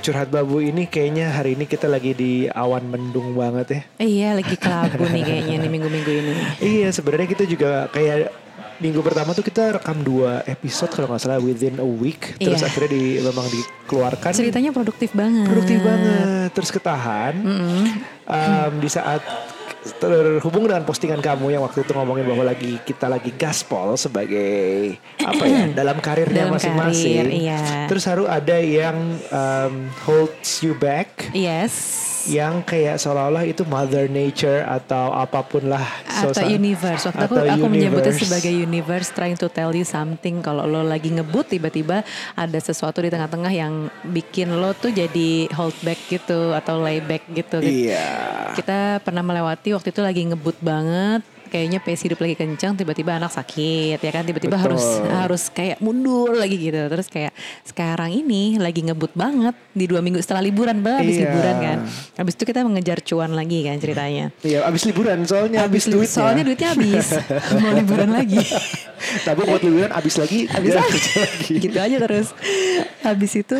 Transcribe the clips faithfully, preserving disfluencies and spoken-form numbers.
Curhat Babu ini kayaknya hari ini kita lagi di awan mendung banget ya. Iya, lagi kelabu nih kayaknya nih minggu-minggu ini. Iya, sebenarnya kita juga kayak minggu pertama tuh kita rekam dua episode kalau nggak salah within a week. Terus yeah. akhirnya di, memang dikeluarkan. Ceritanya produktif banget. Produktif banget. Terus ketahan. Mm-hmm. um, di saat terhubung dengan postingan kamu yang waktu itu ngomongin bahwa lagi kita lagi gaspol sebagai apa ya dalam karirnya dalam masing-masing. Karir, iya. Terus harus ada yang um, holds you back. Yes. Yang kayak seolah-olah itu mother nature atau apapun lah. Atau so, universe. Waktu atau aku, aku universe. menyebutnya sebagai universe trying to tell you something. Kalau lo lagi ngebut tiba-tiba ada sesuatu di tengah-tengah yang bikin lo tuh jadi hold back gitu atau lay back gitu. Iya. Yeah. Kita pernah melewati waktu itu lagi ngebut banget. Kayaknya pace hidup lagi kencang, tiba-tiba anak sakit ya kan, tiba-tiba Betul. harus harus kayak mundur lagi gitu. Terus kayak sekarang ini lagi ngebut banget di dua minggu setelah liburan, bah, abis iya. liburan kan. Abis itu kita mengejar cuan lagi kan ceritanya. Iya, abis liburan soalnya abis, abis duitnya. Soalnya duitnya abis, mau liburan lagi. Tapi buat liburan abis lagi, abis lagi. lagi. Gitu aja terus. Abis itu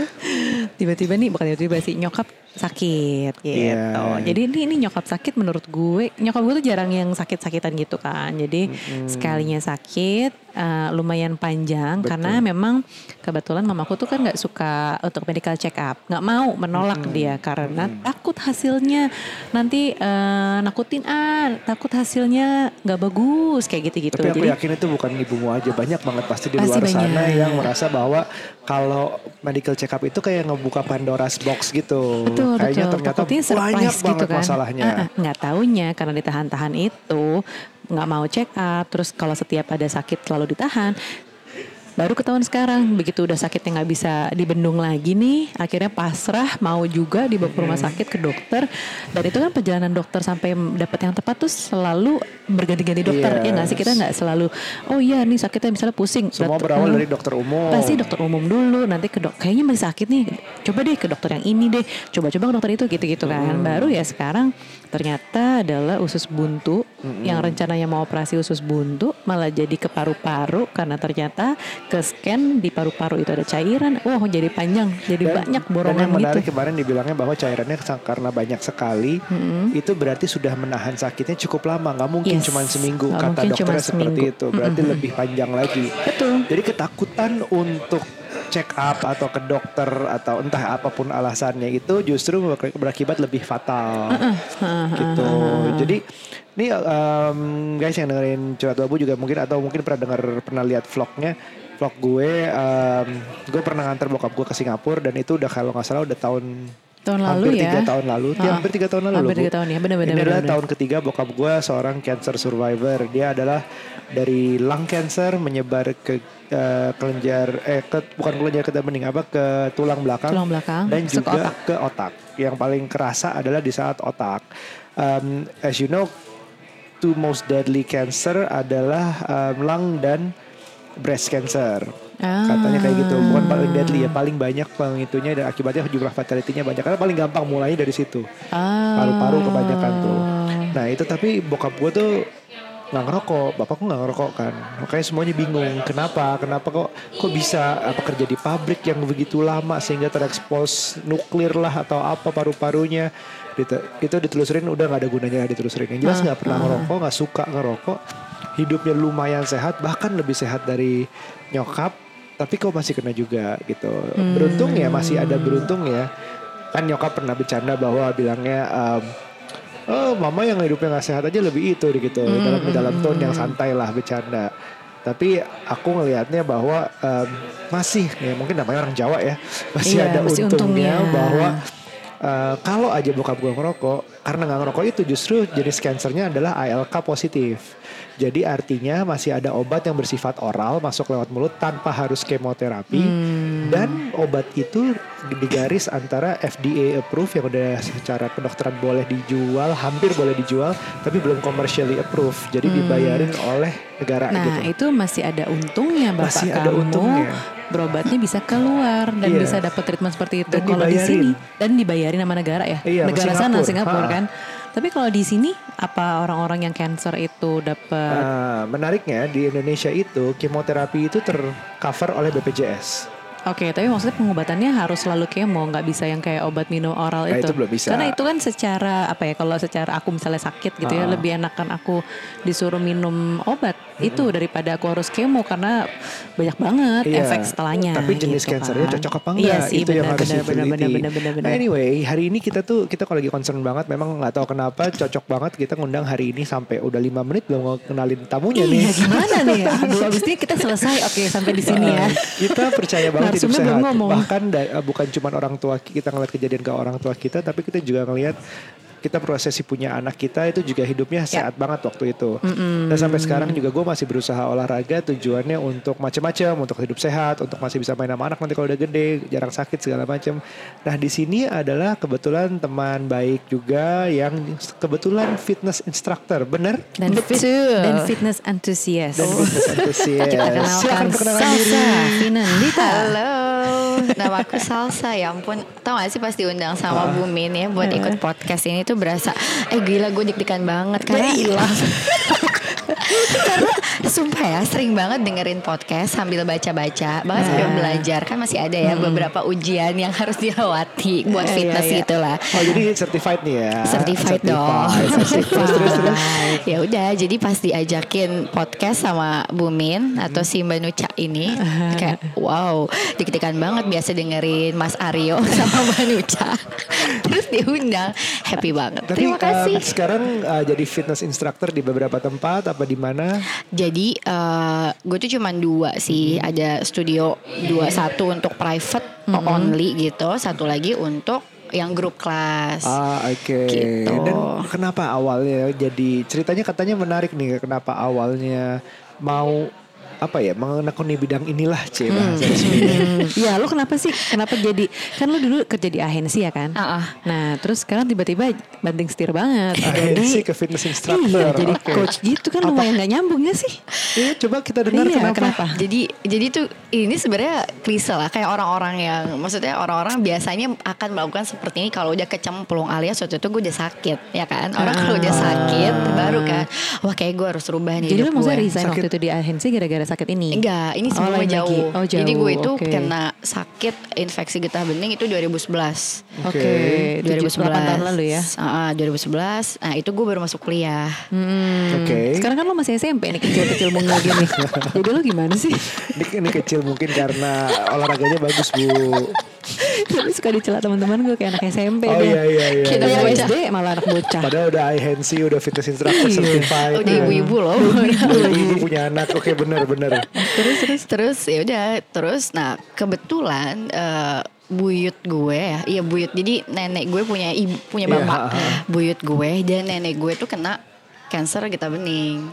tiba-tiba nih, bukan tiba-tiba sih, nyokap sakit gitu. Yeah. Jadi ini, ini nyokap sakit menurut gue, nyokap gue tuh jarang yang sakit-sakitan gitu kan. Jadi mm-hmm. sekalinya sakit uh, lumayan panjang. Betul. Karena memang kebetulan mamaku tuh kan gak suka untuk medical check up. Gak mau menolak mm-hmm. dia karena mm-hmm. takut hasilnya nanti uh, nakutin ah takut hasilnya gak bagus kayak gitu-gitu. Tapi aku Jadi, yakin itu bukan ibumu aja, banyak banget pasti di luar pasti sana banyak. Yang merasa bahwa kalau medical check up itu kayak ngebuka Pandora's box gitu. Betul. Betul, kayaknya betul. Ternyata takutnya banyak banget gitu kan. Masalahnya uh, uh, Gak taunya karena ditahan-tahan itu, gak mau check up. Terus kalau setiap ada sakit selalu ditahan. Baru ketahuan sekarang. Begitu udah sakitnya gak bisa dibendung lagi nih, akhirnya pasrah. Mau juga dibawa ke rumah sakit, ke dokter. Dan itu kan perjalanan dokter sampai dapat yang tepat tuh selalu berganti-ganti dokter. Yes. Ya gak sih, kita gak selalu oh iya nih sakitnya misalnya pusing. Semua Dok- berawal dari dokter umum. Pasti dokter umum dulu. Nanti ke dok- kayaknya masih sakit nih, coba deh ke dokter yang ini deh, coba-coba ke dokter itu gitu-gitu kan. Hmm. Baru ya sekarang ternyata adalah usus buntu. Mm-hmm. Yang rencananya mau operasi usus buntu malah jadi ke paru-paru karena ternyata ke scan di paru-paru itu ada cairan. Wah, jadi panjang, jadi dan, banyak borongan gitu. Dan yang menarik gitu. Kemarin dibilangnya bahwa cairannya karena banyak sekali, mm-hmm. itu berarti sudah menahan sakitnya cukup lama. Gak mungkin yes. cuma seminggu, gak kata dokternya seperti itu. Berarti mm-hmm. lebih panjang lagi. Betul. Jadi ketakutan untuk check up atau ke dokter atau entah apapun alasannya itu justru berakibat lebih fatal uh-uh. Uh-uh. gitu. Uh-uh. Jadi ini um, guys yang dengerin Curhat Babu juga mungkin atau mungkin pernah dengar, pernah lihat vlognya. Vlog gue, um, gue pernah nganter bokap gue ke Singapura dan itu udah kalau gak salah udah tahun tahun lalu ya. Hampir tiga tahun lalu. Dia hampir tiga tahun lalu. Hampir tiga tahun ya, benar-benar. Ini adalah tahun ketiga bokap gue seorang cancer survivor. Dia adalah dari lung cancer menyebar ke uh, kelenjar eh ke, bukan kelenjar getah bening apa ke tulang belakang. Tulang belakang. Dan juga otak. Ke otak. Yang paling kerasa adalah di saat otak. Um, as you know, two most deadly cancer adalah um, lung dan breast cancer. Katanya kayak gitu. Bukan paling deadly ya, paling banyak pengitunya dan akibatnya jumlah fatality-nya banyak karena paling gampang mulainya dari situ. Ah. Paru-paru kebanyakan tuh. Nah, itu tapi bokap gue tuh nggak ngerokok, bapakku nggak ngerokok kan. Makanya semuanya bingung kenapa, kenapa kok kok bisa apa kerja di pabrik yang begitu lama sehingga terekspos nuklir lah atau apa paru-parunya. Itu ditelusurin udah nggak ada gunanya ditelusurin. Yang jelas nggak ah. pernah ngerokok, nggak suka ngerokok. Hidupnya lumayan sehat, bahkan lebih sehat dari nyokap. Tapi kok masih kena juga gitu. Hmm. Beruntung ya, masih ada beruntung ya. Kan nyokap pernah bercanda bahwa bilangnya, um, oh mama yang hidupnya gak sehat aja lebih itu gitu. Hmm. Dalam dalam tone yang santai lah bercanda. Tapi aku ngelihatnya bahwa um, masih, ya mungkin namanya orang Jawa ya, masih iya, ada masih untungnya, untungnya bahwa uh, kalau aja bokap gue ngerokok, karena gak ngerokok itu justru jenis kansernya adalah A L K positif. Jadi artinya masih ada obat yang bersifat oral masuk lewat mulut tanpa harus kemoterapi. Hmm. Dan obat itu digaris antara F D A approved yang udah secara kedokteran boleh dijual, hampir boleh dijual, tapi belum commercially approved. Jadi hmm. dibayarin oleh negara nah, gitu. Nah, itu masih ada untungnya Bapak masih kamu. Ada untungnya. Berobatnya bisa keluar dan yeah. bisa dapat treatment seperti itu kalau di sini dan dibayarin sama negara ya. Iya, negara Singapura. Sana Singapura ha. Kan. Tapi kalau di sini apa orang-orang yang cancer itu dapat? Nah, menariknya di Indonesia itu kemoterapi itu tercover oleh B P J S. Oke, okay, tapi maksudnya pengobatannya harus selalu kemo, nggak bisa yang kayak obat minum oral nah, itu. Itu belum bisa. Karena itu kan secara apa ya? Kalau secara aku misalnya sakit gitu uh. ya, lebih enakan aku disuruh minum obat hmm. itu daripada aku harus kemo karena banyak banget yeah. efek setelahnya. Tapi jenis gitu, kansernya kan. Cocok apa enggak? Iya sih, itu bener, yang harus diteliti. Nah, anyway, hari ini kita tuh kita kalau lagi concern banget, memang nggak tahu kenapa cocok banget kita ngundang hari ini sampai udah lima menit belum kenalin tamunya nih. Iya, gimana nih? Aduh, abis ini kita selesai. Oke, okay, sampai di sini ya. Kita percaya banget. Hidup sehat. Bahkan da- bukan cuma orang tua kita ngeliat kejadian ke orang tua kita, tapi kita juga ngeliat kita prosesi punya anak kita itu juga hidupnya sehat yeah. banget waktu itu. Mm-hmm. Dan sampai sekarang juga gue masih berusaha olahraga, tujuannya untuk macam-macam, untuk hidup sehat, untuk masih bisa main sama anak nanti kalau udah gede, jarang sakit segala macam. Nah di sini adalah kebetulan teman baik juga yang kebetulan fitness instructor, benar? Dan betul. Fit, dan fitness enthusiast. Dan fitness enthusiast. Kita kenalkan Salsa Finandita. Halo, nama aku Salsa. Ya ampun, tau gak sih pas diundang sama uh, Bu Min ya buat yeah. ikut podcast ini tuh berasa eh gila gue deg-degan banget karena hilang. Karena sumpah ya sering banget dengerin podcast sambil baca-baca, bahkan sambil yeah. belajar. Kan masih ada ya hmm. beberapa ujian yang harus dilewati buat yeah, fitness yeah, yeah. gitulah. Oh jadi certified nih ya. Certified, certified dong. Certified. Ya udah, jadi pas diajakin podcast sama Bu Min hmm. atau si Mbak Nuca ini kayak wow, deg-degan banget, biasa dengerin Mas Aryo sama Mbak Nuca. Terus diundang, happy banget. Tapi, terima kasih. Uh, sekarang uh, jadi fitness instructor di beberapa tempat apa di mana? Jadi uh, gue tuh cuma dua sih, hmm. ada studio dua, satu untuk private hmm. only gitu, satu lagi untuk yang grup kelas. Ah oke. Okay. Gitu. Dan kenapa awalnya jadi ceritanya katanya menarik nih, kenapa awalnya mau apa ya menekuni bidang inilah C bahasa resminya. Ya lo kenapa sih, kenapa jadi, kan lo dulu kerja di agensi ya kan uh-uh. Nah terus sekarang tiba-tiba banting setir banget agensi ke fitness instructor. Iya jadi okay. coach gitu kan lumayan gak nyambung gak sih ya, coba kita dengar iya, kenapa. kenapa Jadi jadi tuh ini sebenarnya klise lah, kayak orang-orang yang maksudnya orang-orang biasanya akan melakukan seperti ini kalau udah kecemplung alias waktu itu gue udah sakit ya kan. Orang ah. kalau udah sakit baru kan wah kayak gue harus rubah nih. Jadi lo maksudnya resign sakit. Waktu itu di agensi gara-gara sakit ini? Enggak, ini semua oh, jauh. Oh, jauh. Jadi gue itu okay. kena sakit infeksi getah bening itu dua ribu sebelas. Oke, okay. dua ribu sebelas tahun lalu ya. Uh, dua ribu sebelas. Nah, itu gue baru masuk kuliah. Hmm. Oke. Okay. Sekarang kan lo masih S M P nih, kecil-kecil mungil gini. Jadi lo gimana sih? Ini kecil mungkin karena olahraganya bagus, Bu. Tapi suka dicela teman-teman gue kayak anak S M P oh, deh. Iya, iya, iya, kita iya, iya. S D malah anak bocah. Padahal udah agensi, udah fitness instructor certified. Udah ibu-ibu loh. Ibu-ibu punya anak. Oke, benar, benar. terus terus terus ya udah terus nah kebetulan uh, buyut gue ya iya buyut jadi nenek gue punya ibu punya bapak yeah. buyut gue dan nenek gue tuh kena kanker getah bening.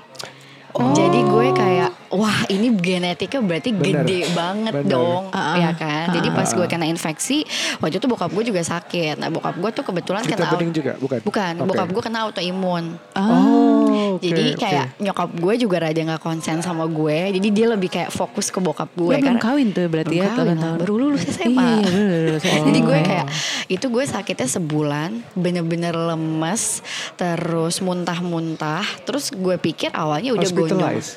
Oh. Jadi gue kayak wah ini genetiknya berarti bener. Gede banget bener. Dong uh-uh. ya kan. Jadi pas gue kena infeksi waktu itu bokap gue juga sakit. Nah bokap gue tuh kebetulan kita kena bening juga bukan? Bukan okay. bokap gue kena autoimun. Oh, okay, jadi kayak okay. nyokap gue juga rada gak konsen sama gue. Jadi dia lebih kayak fokus ke bokap gue. Lo belum kawin tuh berarti ya kawin, tahun. Baru lulus S M A. Jadi gue kayak itu gue sakitnya sebulan bener-bener lemes, terus muntah-muntah. Terus gue pikir awalnya udah gue hospitalized.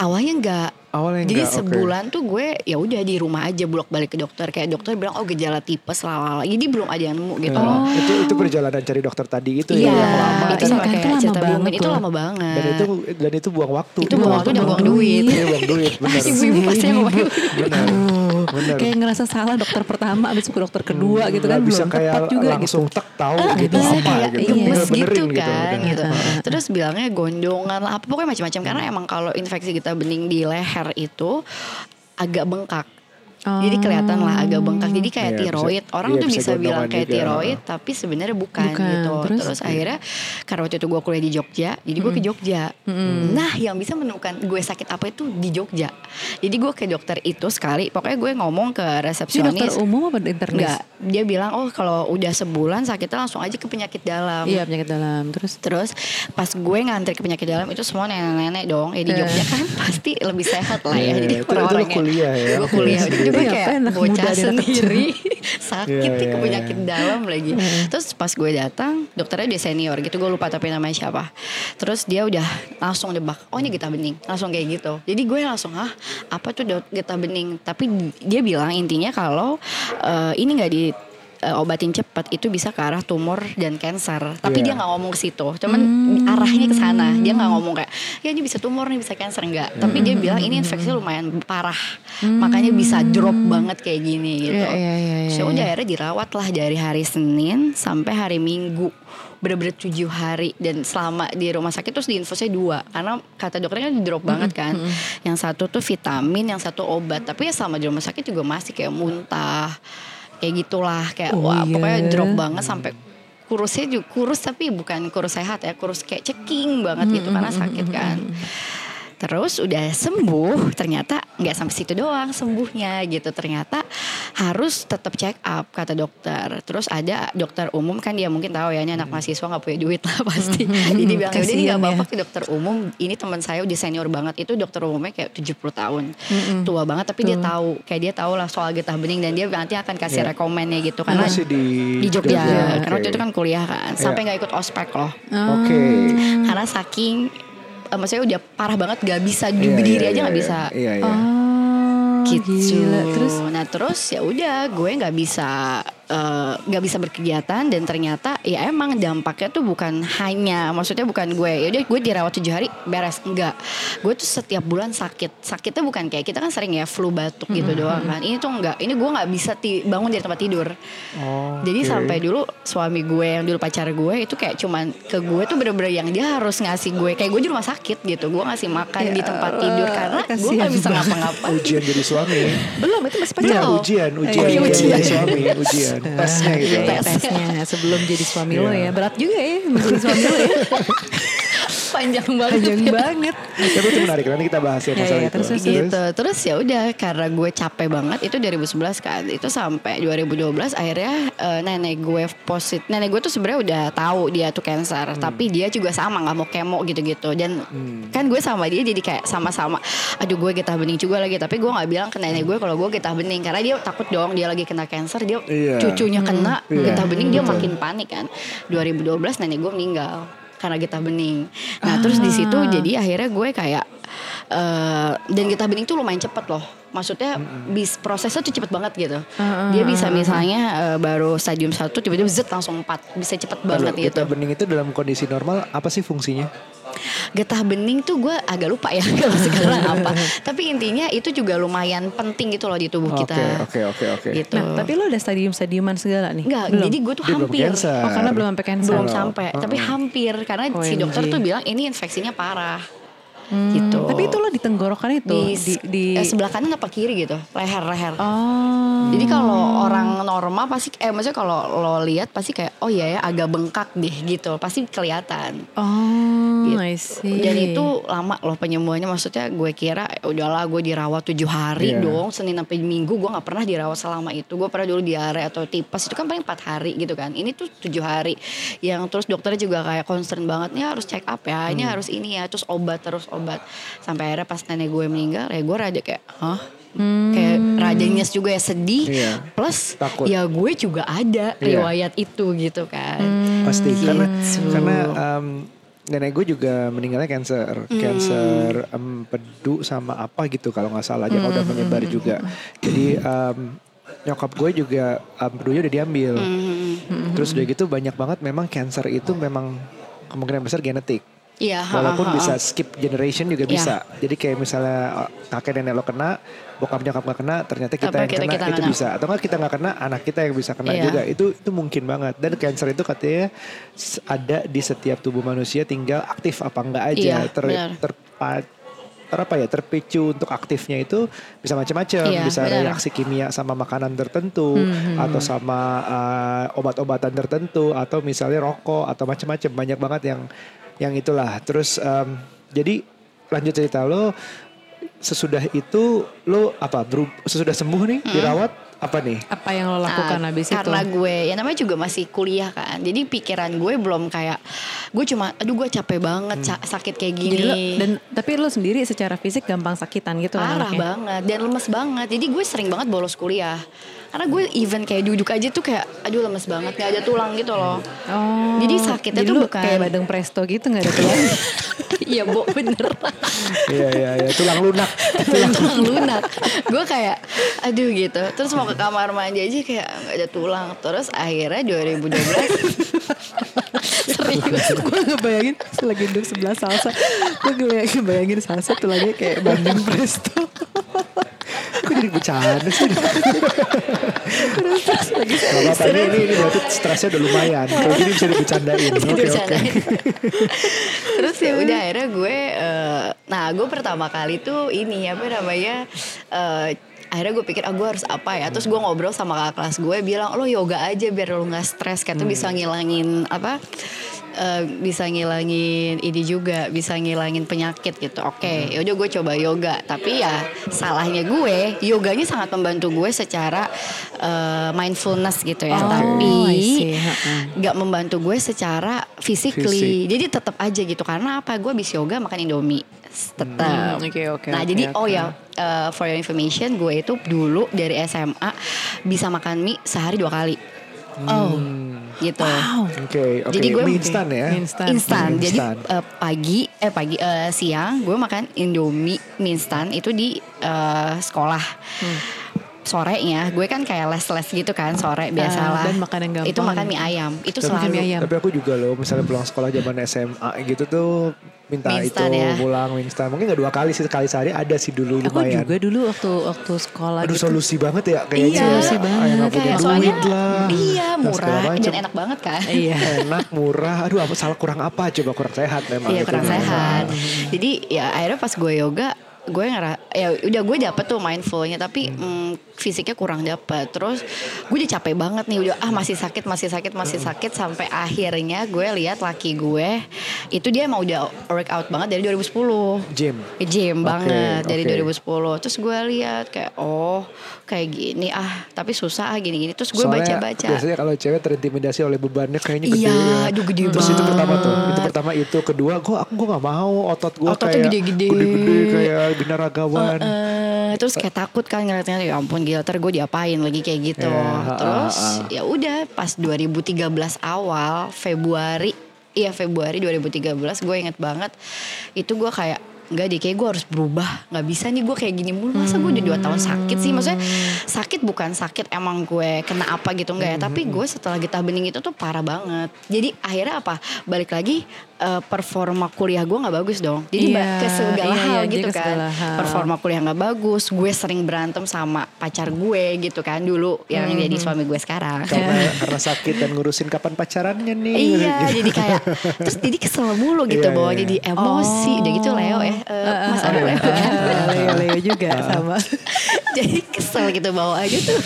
Awalnya enggak. Awalnya jadi enggak, sebulan okay. tuh gue ya udah di rumah aja bolak balik ke dokter, kayak dokter bilang oh gejala tipes lah, jadi belum ada yang nemu gitu. Oh. Itu itu perjalanan cari dokter tadi itu yeah. ya yang lama. Itu kan kayak lama banget. Itu lama banget. Dan itu dan itu buang waktu. Itu buang waktu dan buang duit. Iya buang duit. Benar. Ibu-ibu pasti mau pakai. Benar. Benar. Kayak ngerasa salah dokter pertama abis ke dokter kedua hmm, gitu kan belum tepat juga gitu. Langsung tek tahu ah, gitu bisa, apa kayak, gitu. Iya, gitu kan gitu. Terus bilangnya gondongan lah apa pokoknya macam-macam karena emang kalau infeksi getah bening di leher itu agak bengkak. Oh. Jadi kelihatan lah agak bengkak. Jadi kayak yeah, tiroid. Orang yeah, tuh bisa, bisa bilang kayak juga. Tiroid, tapi sebenarnya bukan, bukan gitu. Terus, Terus yeah. akhirnya karena waktu itu gue kuliah di Jogja, jadi gue mm. ke Jogja. Mm. Nah, yang bisa menemukan gue sakit apa itu di Jogja. Jadi gue ke dokter itu sekali. Pokoknya gue ngomong ke resepsionis. Jadi dokter umum apa internis? Enggak. Dia bilang, oh kalau udah sebulan sakitnya langsung aja ke penyakit dalam. Iya penyakit dalam. Terus terus pas gue ngantri ke penyakit dalam itu semua nenek-nenek dong. Ya di Jogja yeah. kan pasti lebih sehat lah ya. Yeah. Jadi orang-orangnya. Gue kuliah ya. Gue kuliah. jadi ya, kayak bocah sendiri sakit yeah, yeah, ke penyakit yeah. dalam lagi. Yeah. Terus pas gue datang, dokternya dia senior gitu, gue lupa tapi namanya siapa. Terus dia udah langsung debak, oh ini getah bening, langsung kayak gitu. Jadi gue langsung ah apa tuh getah bening? Tapi dia bilang intinya kalau uh, ini nggak di obatin cepat itu bisa ke arah tumor dan kanker. Tapi yeah. dia nggak ngomong ke situ. Cuman hmm. arahnya ke sana. Dia nggak ngomong kayak ya ini bisa tumor nih bisa kanker enggak. Hmm. Tapi dia bilang ini infeksi lumayan parah. Hmm. Makanya bisa drop banget kayak gini gitu. Yeah, yeah, yeah, yeah, so udah yeah. akhirnya dirawat lah dari hari Senin sampai hari Minggu. Bener-bener tujuh hari dan selama di rumah sakit terus diinfusnya dua karena kata dokternya kan drop mm-hmm. banget kan mm-hmm. yang satu tuh vitamin yang satu obat tapi ya selama di rumah sakit juga masih kayak muntah kayak gitulah kayak oh, wah yeah. pokoknya drop banget sampai kurusnya juga kurus tapi bukan kurus sehat ya kurus kayak ceking banget mm-hmm. gitu karena sakit kan. Terus udah sembuh, ternyata gak sampai situ doang sembuhnya gitu. Ternyata harus tetap check up kata dokter. Terus ada dokter umum kan dia mungkin tahu ya ini anak mahasiswa gak punya duit lah pasti. Jadi dia bilang udah gak apa-apa ke dokter umum. Ini teman saya udah senior banget. Itu dokter umumnya kayak tujuh puluh tahun. Tua banget tapi dia tahu. Kayak dia tahu lah soal getah bening dan dia nanti akan kasih yeah. rekomennya gitu. Karena masih di, di Jogja. Jogja. Okay. Karena waktu itu kan kuliah kan. Sampai yeah. gak ikut ospek loh. Oke. Okay. Karena saking... maksudnya udah parah banget gak bisa yeah, berdiri yeah, aja yeah, gak bisa yeah, yeah. Oh, gitu gila. Terus nah terus ya udah gue nggak bisa nggak uh, bisa berkegiatan dan ternyata ya emang dampaknya tuh bukan hanya maksudnya bukan gue ya udah gue dirawat tujuh hari beres enggak gue tuh setiap bulan sakit sakitnya bukan kayak kita kan sering ya flu batuk gitu mm-hmm. doang kan ini tuh enggak ini gue nggak bisa ti- bangun dari tempat tidur oh, jadi okay. sampai dulu suami gue yang dulu pacar gue itu kayak cuman ke gue tuh bener-bener yang dia harus ngasih gue kayak gue di rumah sakit gitu gue ngasih makan ya, di tempat uh, tidur karena gue nggak bisa ngapa-ngapa ujian jadi suami belum itu masih pacar belum. ujian ujian, eh, ujian. ujian. suami ujian tesnya gitu ya, tesnya sebelum jadi suami yeah. lo ya berat juga ya jadi suami lo ya panjang banget panjang banget tapi itu menarik nanti kita bahas ya masalah yeah, itu terus, terus. Gitu. Terus ya udah karena gue capek banget itu dua ribu sebelas kan itu sampai dua ribu dua belas akhirnya uh, nenek gue positif nenek gue tuh sebenarnya udah tahu dia tuh kanker hmm. tapi dia juga sama nggak mau kemo gitu-gitu dan hmm. kan gue sama dia jadi kayak sama-sama aduh gue getah bening juga lagi tapi gue nggak bilang ke nenek gue kalau gue getah bening karena dia takut dong dia lagi kena kanker dia yeah. cucunya kena hmm. getah yeah. bening dia betul. Makin panik kan dua ribu dua belas nenek gue meninggal karena getah bening. Nah ah. terus di situ jadi akhirnya gue kayak uh, dan getah bening tuh lumayan cepet loh. Maksudnya mm-hmm. bis prosesnya tuh cepet banget gitu. Uh-huh. Dia bisa misalnya uh, baru stadium satu tiba-tiba zet langsung empat bisa cepet lalu, banget gitu. Getah bening itu dalam kondisi normal apa sih fungsinya? Getah bening tuh gue agak lupa ya kalau sekarang apa. Tapi intinya itu juga lumayan penting gitu loh di tubuh kita. Oke oke oke. Nah tapi lo udah stadium-stadiuman segala nih? Enggak. Jadi gue tuh dia hampir. Oh karena belum sampai kanker. Belum sampai. Uh-uh. Tapi hampir karena O M G. Si dokter tuh bilang ini infeksinya parah. Hmm, gitu. Tapi itu lo di tenggorokan itu di, di, di... Ya, sebelah kanan apa kiri gitu leher-leher. Oh. Jadi kalau orang normal pasti eh maksudnya kalau lo lihat pasti kayak oh iya ya agak bengkak deh gitu pasti kelihatan. Oh. Gitu. I see. Dan itu lama loh penyembuhannya maksudnya gue kira udahlah gue dirawat tujuh hari yeah. dong Senin sampai Minggu gue nggak pernah dirawat selama itu gue pernah dulu diare atau tipes itu kan paling empat hari gitu kan ini tuh tujuh hari yang terus dokternya juga kayak concern banget nih harus check up ya ini hmm. harus ini ya terus obat terus obat sampai akhirnya pas nenek gue meninggal ya gue rada kayak hah hmm. kayak rada nyes juga ya sedih iya. plus takut. Ya gue juga ada riwayat iya. itu gitu kan hmm. pasti gitu. karena karena um, nenek gue juga meninggalnya kanker hmm. kanker empedu um, sama apa gitu kalau nggak salah aja hmm. udah menyebar juga jadi um, nyokap gue juga empedunya um, udah diambil hmm. terus udah gitu banyak banget memang kanker itu memang kemungkinan besar genetik. Ya, walaupun ha, ha, ha. Bisa skip generation juga ya. Bisa. Jadi kayak misalnya kakek nenek lo kena, bokap nyokap gak kena, ternyata kita apa yang kita, kena kita itu kena. Bisa. Atau nggak kita nggak kena, anak kita yang bisa kena ya. Juga. Itu itu mungkin banget. Dan kanker itu katanya ada di setiap tubuh manusia, tinggal aktif apa enggak aja. Ya, ter, ter, ter apa ya terpicu untuk aktifnya itu bisa macam-macam. Ya, bisa bener. Reaksi kimia sama makanan tertentu, hmm. atau sama uh, obat-obatan tertentu, atau misalnya rokok atau macam-macam. Banyak banget yang yang itulah terus um, jadi lanjut cerita lo sesudah itu lo apa sesudah sembuh nih hmm. dirawat Apa nih? Apa yang lo lakukan uh, habis itu? Karena gue, ya namanya juga masih kuliah kan. Jadi pikiran gue belum kayak, gue cuma, aduh gue capek banget, hmm. sakit kayak gini. Lo, dan tapi lo sendiri secara fisik gampang sakitan gitu? Parah anaknya. Banget, dan lemes banget. Jadi gue sering banget bolos kuliah. Karena gue even kayak duduk aja tuh kayak, aduh lemes banget, gak ada tulang gitu loh. Oh, jadi sakitnya jadi tuh bukan. Kayak badeng presto gitu gak ada tulang. Iya bo, bener. Iya, iya, iya, tulang lunak. Tulang, tulang lunak. Gue kayak, aduh gitu. Terus mau ke kamar mandi aja kayak gak ada tulang. Terus akhirnya dua ribu dua belas serius gue ngebayangin lagi duduk sebelah Salsa, gue ngebayangin Salsa tuh lagi kayak banding presto. Gue jadi bercanda sih. Terus terus lagi ini ini ini berarti stresnya udah lumayan. Kalau gini bisa dibercandain. Oke oke. Okay, okay. Terus ya udah akhirnya gue, uh, nah gue pertama kali tuh ini apa namanya. Uh, Akhirnya gue pikir, ah gue harus apa ya. Terus gue ngobrol sama kakak kelas gue, bilang lo yoga aja biar lo gak stres. Kayak tuh bisa ngilangin apa, uh, bisa ngilangin ini juga, bisa ngilangin penyakit gitu. Oke okay, yaudah gue coba yoga. Tapi ya salahnya gue, yoganya sangat membantu gue secara uh, mindfulness gitu ya, oh, tapi gak membantu gue secara physically. Fisik. Jadi tetap aja gitu. Karena apa, gue abis yoga makan Indomie tetap. Hmm, okay, okay, nah okay, jadi okay. Oh ya uh, for your information, gue itu dulu dari S M A bisa makan mie sehari dua kali. Hmm. Oh gitu. Wow. Oke okay, okay. Jadi gue mie instan ya. Mie instan. Instan. Mie jadi instan. Uh, pagi eh pagi uh, siang gue makan Indomie mie instan itu di uh, sekolah. Hmm. Sorenya gue kan kayak les-les gitu kan sore biasalah. Dan makan yang gampang. Itu makan mie ayam. Itu tapi, selalu. Mie ayam. Tapi aku juga loh misalnya pulang sekolah zaman S M A gitu tuh minta Minstan itu ya. Pulang instan. Mungkin gak dua kali sih, sekali sehari ada sih dulu lumayan. Aku juga dulu waktu waktu sekolah. Aduh gitu. Solusi banget ya kayaknya. Iya solusi banget. Ayah, kayak soalnya lah, iya murah dan enak banget kan. Iya enak murah. Aduh apa salah kurang apa coba kurang sehat memang. Iya kurang sehat. Hmm. Jadi ya akhirnya pas gue yoga. Gue ngerasa ya udah gue dapet tuh mindfulnya tapi hmm. mm, fisiknya kurang dapet. Terus gue udah capek banget nih, udah ah masih sakit masih sakit masih sakit sampai akhirnya gue lihat laki gue itu dia emang udah workout banget dari dua ribu sepuluh gym gym okay, banget dari okay. dua ribu sepuluh. Terus gue lihat kayak oh kayak gini ah tapi susah ah gini gini. Terus gue baca baca biasanya kalau cewek terintimidasi oleh bebannya kayaknya gede. Iya ya. Aduh gede. Terus banget. Itu pertama tuh itu pertama itu kedua gue aku gue nggak mau otot gue kayak gede-gede kayak binaragawan. Uh, uh, terus kayak takut kan ngeliatnya ya ampun gila ter gue diapain lagi kayak gitu. Yeah, terus uh, uh. ya udah pas dua ribu tiga belas awal Februari iya Februari dua ribu tiga belas gue inget banget itu gue kayak nggak deh kayak gue harus berubah, nggak bisa nih gue kayak gini mulu. Masa gue udah dua tahun sakit sih, maksudnya sakit bukan sakit emang gue kena apa gitu enggak ya, tapi gue setelah getah bening itu tuh parah banget. Jadi akhirnya apa balik lagi uh, performa kuliah gue nggak bagus dong, jadi yeah, ke segala yeah, hal yeah, gitu kan hal. Performa kuliah nggak bagus, gue sering berantem sama pacar gue gitu kan dulu yang mm-hmm. jadi suami gue sekarang karena, karena sakit dan ngurusin kapan pacarannya nih. Iya gitu. Jadi kayak terus jadi kesel mulu gitu yeah, bahwa yeah. jadi emosi oh. udah gitu Leo ya Uh, Mas Aryo Leo Leo juga sama. Jadi kesel gitu bawa aja tuh.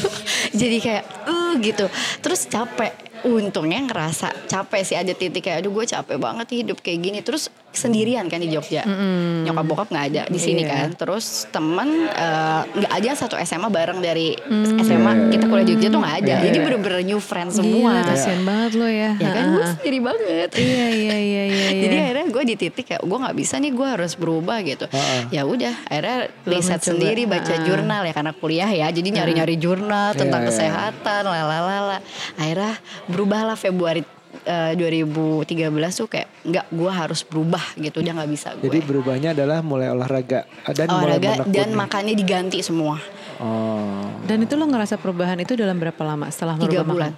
Jadi kayak uh gitu. Terus capek. Untungnya ngerasa capek sih, ada titik kayak aduh gue capek banget hidup kayak gini. Terus sendirian kan di Jogja. Mm-hmm. Nyokap bokap nggak ada di sini yeah. kan. Terus temen nggak uh, ada satu S M A bareng dari mm-hmm. S M A kita kuliah di Jogja tuh nggak ada. Yeah. Jadi bener-bener new friends semua. Iya, kasian yeah. banget lo ya. Ya kan gue sendiri banget. Iya iya iya. Jadi akhirnya gue di titik kayak gue nggak bisa nih, gue harus berubah gitu. Uh-uh. Ya udah akhirnya riset sendiri baca uh-uh. jurnal ya karena kuliah ya. Jadi nyari-nyari jurnal tentang yeah, kesehatan yeah. lalalala. Akhirnya berubahlah Februari uh, dua ribu tiga belas tuh kayak enggak gue harus berubah gitu, udah gak bisa gue. Jadi berubahnya adalah mulai olahraga dan olahraga mulai dan makannya diganti semua. Oh. Dan itu lo ngerasa perubahan itu dalam berapa lama setelah merubah makan?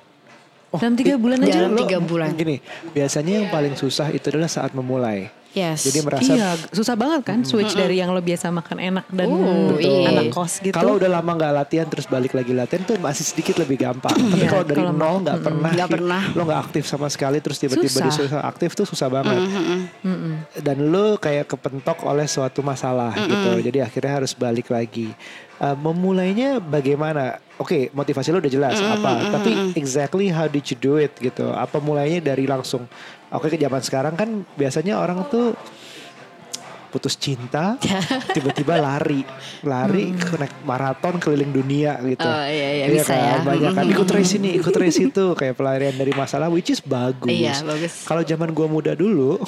Oh, dalam tiga bulan aja. Dalam tiga bulan. Gini, biasanya yang paling susah itu adalah saat memulai. Yes. Jadi merasa iya, susah banget kan switch mm-hmm. dari yang lo biasa makan enak dan uh, anak kos gitu. Kalau udah lama nggak latihan terus balik lagi latihan tuh masih sedikit lebih gampang. Tapi yeah, kalau dari kalo nol nggak pernah, gak pernah, lo nggak aktif sama sekali terus tiba-tiba disuruh aktif tuh susah banget. Mm-hmm. Mm-hmm. Dan lo kayak kepentok oleh suatu masalah mm-hmm. gitu. Jadi akhirnya harus balik lagi. Uh, memulainya bagaimana? Oke, okay, motivasi lo udah jelas mm-hmm. apa. Mm-hmm. Tapi exactly how did you do it gitu? Apa mulainya dari langsung? Oke, ke zaman sekarang kan biasanya orang tuh putus cinta, tiba-tiba lari, lari hmm. naik maraton keliling dunia gitu. Oh iya, iya, iya bisa kan? Ya. Banyak kan ikut race ini, ikut race itu, kayak pelarian dari masalah, which is bagus. Iya, bagus. Kalau zaman gua muda dulu,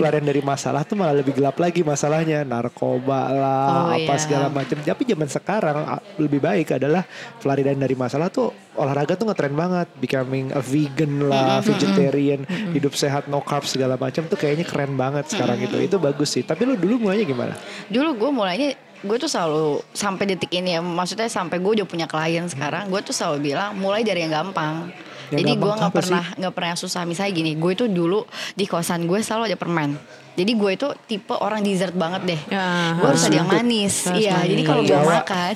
pelarian dari masalah tuh malah lebih gelap lagi masalahnya, narkoba lah, oh, apa iya. segala macam. Tapi zaman sekarang lebih baik adalah pelarian dari masalah tuh olahraga tuh ngetren banget, becoming a vegan lah, vegetarian, hidup sehat, no carbs segala macam tuh kayaknya keren banget sekarang gitu. Itu bagus sih. Tapi lu dulu mulainya gimana? Dulu gue mulainya, gue tuh selalu sampai detik ini ya, maksudnya sampai gue udah punya klien sekarang, gue tuh selalu bilang mulai dari yang gampang. Yang Jadi gue nggak pernah nggak pernah yang susah. Misalnya gini, gue itu dulu di kosan gue selalu ada permen. Jadi gue itu tipe orang dessert banget deh. Ya, gue harus ada yang manis. Iya. Jadi kalau gue makan,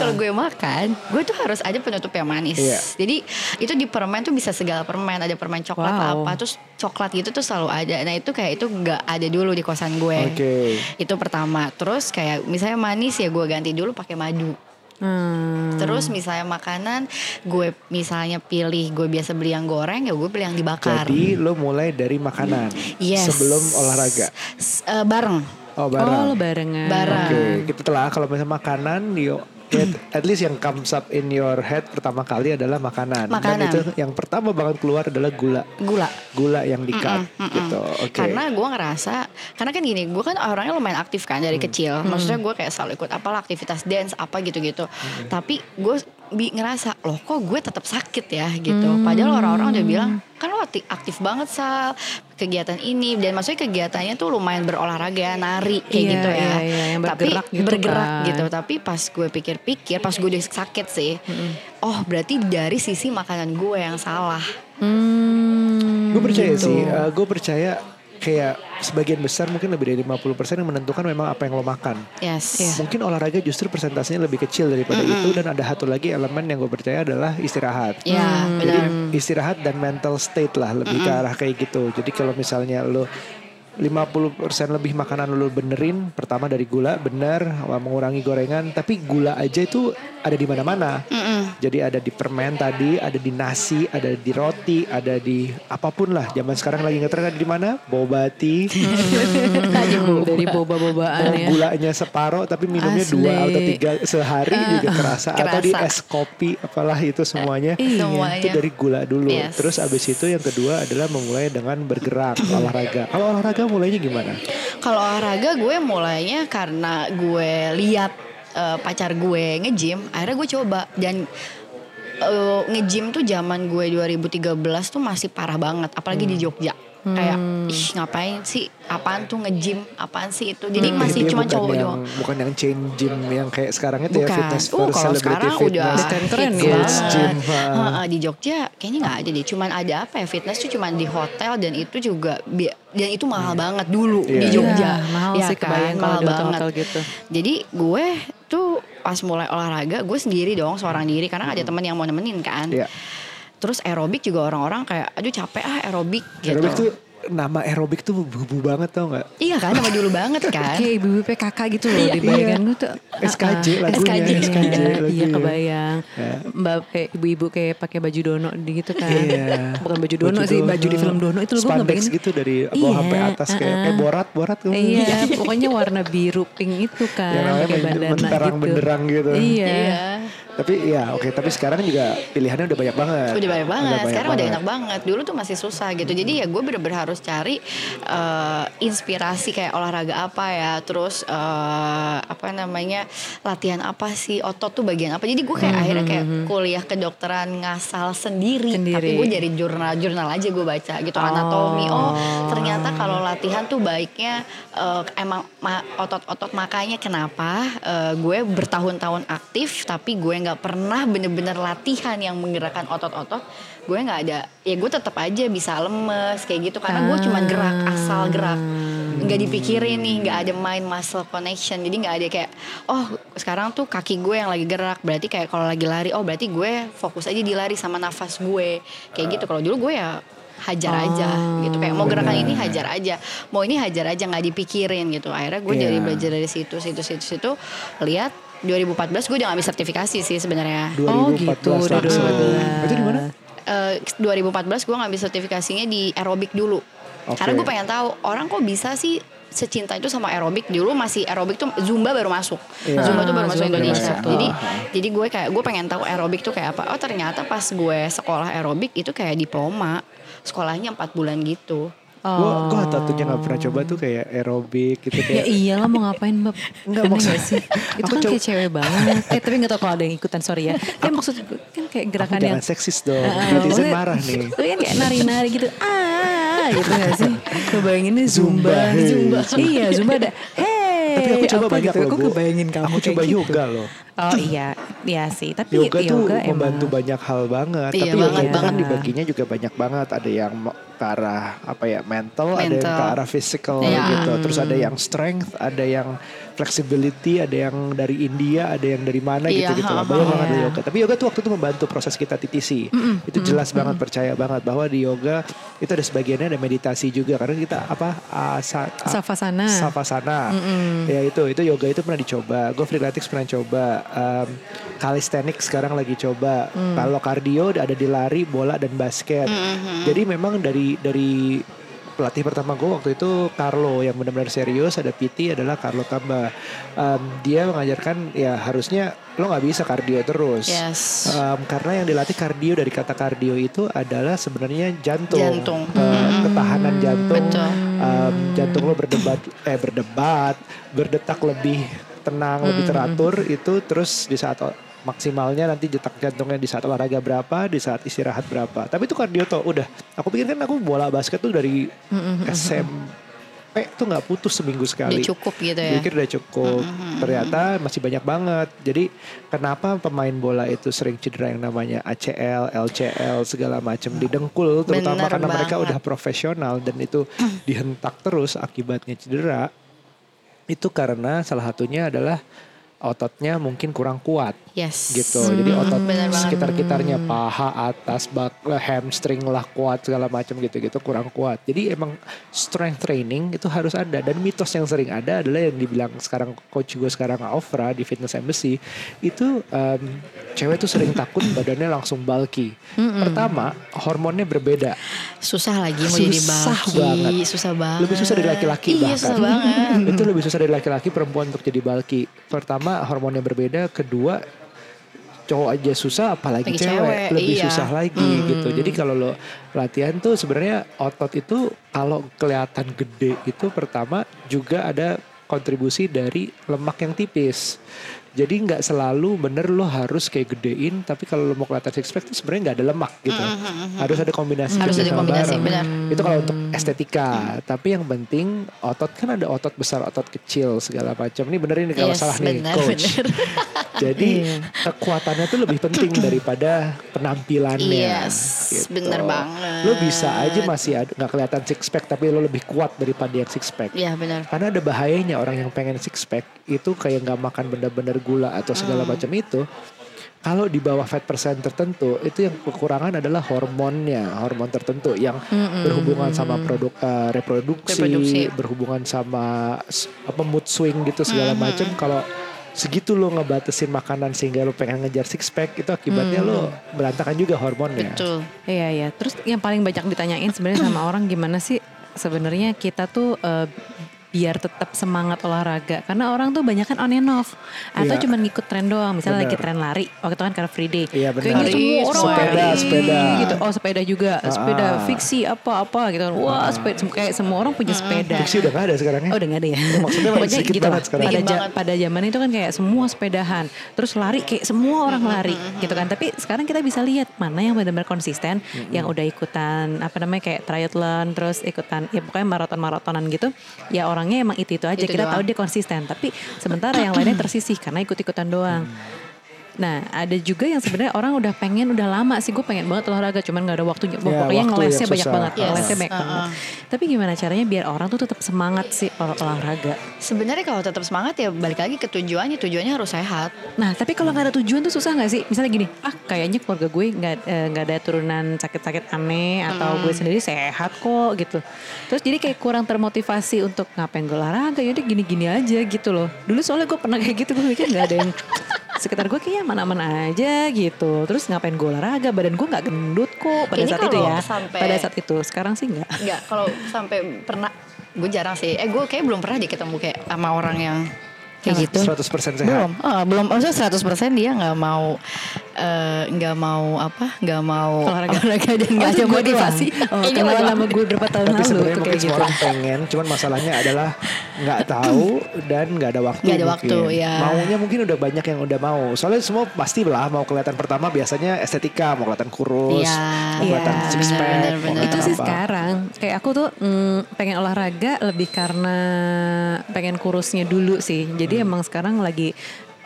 kalau gue makan, gue tuh harus aja penutup yang manis. Yeah. Jadi itu di permen tuh bisa segala permen. Ada permen coklat wow. apa, terus coklat gitu tuh selalu ada. Nah itu kayak itu nggak ada dulu di kosan gue. Okay. Itu pertama. Terus kayak misalnya manis ya gue ganti dulu pakai madu. Hmm. Terus misalnya makanan gue misalnya pilih, gue biasa beli yang goreng ya gue beli yang dibakar. Jadi lo mulai dari makanan yes. sebelum olahraga S- uh, bareng. Oh bareng. Oh lo barengan. Bareng. Oke okay. Kita telah kalau misalnya makanan yuk. At least yang comes up in your head pertama kali adalah makanan. Makanan. Dan itu yang pertama banget keluar adalah gula. Gula. Gula yang di-cut gitu. Okay. Karena gue ngerasa, karena kan gini, gue kan orangnya lumayan aktif kan dari hmm. kecil. Maksudnya gue kayak selalu ikut apalah aktivitas dance apa gitu-gitu. Okay. Tapi gue ngerasa loh kok gue tetap sakit ya gitu. Hmm. Padahal orang-orang udah bilang kan lo aktif banget Sal, kegiatan ini dan maksudnya kegiatannya tuh lumayan berolahraga, nari kayak yeah, gitu ya. Yeah, yeah. Bergerak tapi gitu bergerak kan. Gitu. Tapi pas gue pikir-pikir, pas gue udah sakit sih, mm-hmm. oh berarti dari sisi makanan gue yang salah. Mm, gue percaya gitu. sih, uh, gue percaya kayak sebagian besar mungkin lebih dari lima puluh persen yang menentukan memang apa yang lo makan. Yes. Yeah. Mungkin olahraga justru persentasenya lebih kecil daripada mm-hmm. itu. Dan ada satu lagi elemen yang gue percaya adalah istirahat. Iya yeah, mm. Jadi istirahat dan mental state lah lebih mm-hmm. ke arah kayak gitu. Jadi kalau misalnya lo lima puluh persen lebih makanan lo benerin, pertama dari gula bener, mengurangi gorengan. Tapi gula aja itu ada di mana-mana. Mm-hmm. Jadi ada di permen tadi, ada di nasi, ada di roti, ada di apapun lah. Zaman sekarang lagi ngetren ada di mana? Bobati. Mm-hmm. Dari boba-bobaan ya. Gulanya separo tapi minumnya asli. Dua atau tiga sehari uh, juga kerasa. kerasa. Atau di es kopi apalah itu semuanya. Semuanya. Itu dari gula dulu. Yes. Terus abis itu yang kedua adalah memulai dengan bergerak, olahraga. Kalau olahraga mulainya gimana? Kalau olahraga gue mulainya karena gue lihat uh, pacar gue nge-gym, akhirnya gue coba dan uh, nge-gym tuh zaman gue dua ribu tiga belas tuh masih parah banget, apalagi hmm. di Jogja. Hmm. Kayak ih ngapain sih, apaan tuh nge-gym, apaan sih itu. Jadi hmm. masih dia cuma cowok doang. Bukan yang chain gym yang kayak sekarang itu bukan. Ya fitness for uh, celebrity fitness. Bukan, keren ya. Gym, ha. Ha, di Jogja kayaknya gak ada deh. Cuman ada apa ya, fitness tuh cuman di hotel dan itu juga, dan itu mahal hmm. banget dulu yeah. di Jogja. Yeah, mahal ya, sih kebayang kan? Kalau di hotel gitu. Jadi gue tuh pas mulai olahraga gue sendiri dong, seorang diri. Karena hmm. ada teman yang mau nemenin kan. Yeah. Terus aerobik juga orang-orang kayak aduh capek ah aerobik gitu. Aerobik tuh nama aerobik tuh ibu-ibu banget tau gak? Iya kan nama dulu banget kan. Kayak ibu-ibu P K K gitu loh di bayangan gue tuh. S K J lagunya. S K J iya kebayang. Mbak kayak ibu-ibu kayak pakai baju dono gitu kan. Bukan baju dono sih, baju di film dono itu loh gue ngebayangin. Spandex gitu dari bawah sampai atas kayak borat-borat. Iya pokoknya warna biru pink itu kan. Yang namanya benderang-benderang gitu. Iya. Tapi ya oke okay. Tapi sekarang juga pilihannya udah banyak banget. Udah banyak banget udah banyak sekarang banget. Udah enak banget. Dulu tuh masih susah gitu. Jadi ya gue bener-bener harus cari uh, inspirasi kayak olahraga apa ya. Terus uh, apa namanya latihan apa sih, otot tuh bagian apa. Jadi gue kayak mm-hmm. akhirnya kayak kuliah kedokteran ngasal sendiri, sendiri. Tapi gue dari jurnal-jurnal aja gue baca gitu. Oh. Anatomi oh ternyata kalau latihan tuh baiknya uh, emang ma- otot-otot. Makanya kenapa uh, gue bertahun-tahun aktif tapi gue nggak pernah bener-bener latihan yang menggerakkan otot-otot. Gue nggak ada, ya gue tetap aja bisa lemes kayak gitu karena gue cuma gerak asal gerak, nggak dipikirin nih, nggak ada mind muscle connection. Jadi nggak ada kayak oh sekarang tuh kaki gue yang lagi gerak berarti kayak kalau lagi lari oh berarti gue fokus aja di lari sama nafas gue kayak gitu. Kalau dulu gue ya hajar oh, aja gitu kayak mau gerakan bener. Ini hajar aja, mau ini hajar aja, nggak dipikirin gitu. Akhirnya gue yeah. jadi belajar dari situ situ situ situ lihat dua ribu empat belas gue udah ngambil sertifikasi sih sebenarnya. Oh gitu. dua ribu empat belas. Itu di mana? Uh, dua ribu empat belas gue ngambil sertifikasinya di aerobik dulu. Okay. Karena gue pengen tahu orang kok bisa sih secinta itu sama aerobik. Dulu masih aerobik tuh Zumba baru masuk. Yeah. Zumba tuh baru masuk Zumba Indonesia. Masuk. Jadi okay. jadi gue kayak gue pengen tahu aerobik tuh kayak apa. Oh, ternyata pas gue sekolah aerobik itu kayak diploma. Sekolahnya empat bulan gitu. Oh. Gue tatunya gak pernah coba tuh kayak aerobik gitu kayak. Ya iyalah mau ngapain Mbak. Enggak maksudnya sih. Itu kan kayak cewek banget. Eh tapi gak tau kalau ada yang ikutan, sorry ya. Tapi maksud gue kan kayak gerakan yang. Jangan seksis dong. Netizen marah nih. Lu kan kayak nari-nari gitu. Ah gitu gak sih. Gue bayanginnya Zumba. Zumba. Iya Zumba ada. Hey. Tapi aku coba banyak loh. Aku kebayangin kamu kayak gitu. Aku coba yoga loh. Oh iya, iya sih. Tapi yoga, yoga tuh emang membantu banyak hal banget. Iya, tapi yoga kan dibaginya juga banyak banget. Ada yang ke arah apa ya mental, mental. ada yang ke arah physical yeah. gitu. Terus ada yang strength, ada yang flexibility, ada yang dari India, ada yang dari mana yeah, gitu gitu. Lah. Banyak yeah. banget di yoga. Tapi yoga tuh waktu itu membantu proses kita T T C. Mm-mm. Itu jelas Mm-mm. banget, percaya banget bahwa di yoga itu ada sebagiannya ada meditasi juga. Karena kita apa asa, savasana. Savasana. Ya itu itu yoga itu pernah dicoba. Gue Freeletics pernah coba. Um, Calisthenics sekarang lagi coba. Mm. Kalau kardio ada di lari, bola dan basket. Mm-hmm. Jadi memang dari dari pelatih pertama gue waktu itu Carlo yang benar-benar serius, ada P T adalah Carlo Tamba. Um, dia mengajarkan ya harusnya lo nggak bisa kardio terus, yes. um, karena yang dilatih kardio dari kata kardio itu adalah sebenarnya jantung, jantung. Uh, hmm. ketahanan jantung, um, jantung lo berdebat eh berdebat berdetak lebih tenang, hmm. lebih teratur itu. Terus di saat maksimalnya nanti detak jantungnya di saat olahraga berapa, di saat istirahat berapa. Tapi itu kardio tuh udah. Aku pikir kan aku bola basket tuh dari mm-hmm. S M P tuh gak putus seminggu sekali. Udah cukup gitu ya. Pikir udah cukup. Mm-hmm. Ternyata masih banyak banget. Jadi kenapa pemain bola itu sering cedera yang namanya A C L, L C L segala macam di dengkul. Terutama bener karena banget. Mereka udah profesional dan itu dihentak terus akibatnya cedera. Itu karena salah satunya adalah ototnya mungkin kurang kuat, yes. gitu. Hmm, jadi otot sekitar-kitarnya paha, atas, bak, hamstring lah kuat segala macam gitu-gitu kurang kuat. Jadi emang strength training itu harus ada. Dan mitos yang sering ada adalah yang dibilang sekarang coach gue sekarang Nga Afra di Fitness Embassy itu um, cewek tuh sering takut badannya langsung bulky. Mm-mm. Pertama hormonnya berbeda. Susah lagi mau jadi bulky. Susah banget. Susah banget. Lebih susah dari laki-laki iya, bahkan. Susah banget. Itu lebih susah dari laki-laki, perempuan untuk jadi bulky. Pertama hormonnya berbeda, kedua cowok aja susah apalagi cewek, cewek lebih iya. susah lagi hmm. gitu. Jadi kalau lo latihan tuh sebenarnya otot itu kalau kelihatan gede itu pertama juga ada kontribusi dari lemak yang tipis. Jadi nggak selalu bener lo harus kayak gedein, tapi kalau lo mau kelihatan six pack tuh sebenarnya nggak ada lemak gitu. Mm-hmm. Harus ada kombinasi. Harus ada kombinasi, benar. Itu kalau untuk estetika. Mm. Tapi yang penting otot kan ada otot besar, otot kecil segala macam. Ini bener ini kalau yes, salah bener, nih coach. Bener. Jadi yeah. kekuatannya tuh lebih penting daripada penampilannya. Yes, gitu. Bener banget. Lo bisa aja masih nggak kelihatan six pack, tapi lo lebih kuat daripada yang six pack. Iya yeah, benar. Karena ada bahayanya orang yang pengen six pack itu kayak nggak makan bener-bener gula atau segala hmm. macam itu. Kalau di bawah fat percent tertentu itu yang kekurangan adalah hormonnya, hormon tertentu yang mm-hmm. berhubungan sama produk uh, reproduksi, reproduksi, berhubungan sama apa mood swing gitu segala mm-hmm. macam. Kalau segitu lo ngebatasin makanan sehingga lo pengen ngejar six pack, itu akibatnya hmm. lo berantakan juga hormonnya. Betul. Iya ya. Terus yang paling banyak ditanyain sebenarnya sama orang gimana sih sebenarnya kita tuh uh, biar tetap semangat olahraga, karena orang tuh banyak kan on and off atau yeah. cuma ngikut tren doang. Misalnya bener. Lagi tren lari waktu itu kan car free day, yeah, kayaknya semua orang sepeda, lari sepeda. Gitu. Oh sepeda juga, ah. sepeda fiksi apa-apa gitu kan. Wah ah. sepeda, kayak semua orang punya ah. sepeda. Fiksi udah gak ada sekarang ya? Oh udah gak ada ya. Maksudnya sedikit gitu banget sekarang. Pada, banget. Pada zaman itu kan kayak semua sepedahan, terus lari kayak semua orang mm-hmm. lari gitu kan. Tapi sekarang kita bisa lihat mana yang benar-benar konsisten, mm-hmm. yang udah ikutan apa namanya kayak triathlon, terus ikutan ya pokoknya maraton-maratonan gitu. Ya orangnya emang itu-itu aja, itu kita doang. Tahu dia konsisten, tapi sementara yang lainnya tersisih karena ikut-ikutan doang. Hmm. Nah ada juga yang sebenarnya orang udah pengen, udah lama sih gue pengen banget olahraga, cuman gak ada waktunya. Pokoknya yeah, waktu ngelesnya yang banyak banget, yes. ngelesnya banyak uh-huh. banget. Tapi gimana caranya biar orang tuh tetap semangat sih olah- olahraga? Sebenarnya kalau tetap semangat ya balik lagi ke tujuannya, tujuannya harus sehat. Nah tapi kalau gak ada tujuan tuh susah gak sih? Misalnya gini, ah kayaknya keluarga gue gak, eh, gak ada turunan sakit-sakit aneh atau hmm. gue sendiri sehat kok gitu. Terus jadi kayak kurang termotivasi untuk ngapain gue olahraga, yaudah gini-gini aja gitu loh. Dulu soalnya gue pernah kayak gitu, gue mikir gak ada yang sekitar gue kayak mana-mana aja gitu. Terus ngapain gue olahraga, badan gue gak gendut kok pada ini saat itu ya. Pada saat itu, sekarang sih enggak. Enggak, kalau sampai pernah, gue jarang sih. Eh gue kayak belum pernah deh ketemu kayak sama orang yang kayak gitu. seratus persen sehat. Belum, oh, belum. Maksudnya seratus persen dia gak mau, uh, gak mau apa, gak mau olahraga, olahraga dan oh, gak ada motivasi. Oh, eh, kenal sama gue berapa tahun tapi lalu. Tapi sebenarnya mungkin semua gitu. Orang pengen, cuman masalahnya adalah gak tahu dan gak ada waktu. Gak ada mungkin. Waktu, ya. Maunya mungkin udah banyak yang udah mau. Soalnya semua pasti lah mau kelihatan pertama biasanya estetika, mau kelihatan kurus, ya, mau kelihatan ya, six pack. Bener, bener. Itu sih apa. Sekarang, kayak aku tuh mm, pengen olahraga lebih karena pengen kurusnya dulu sih. Jadi Jadi emang sekarang lagi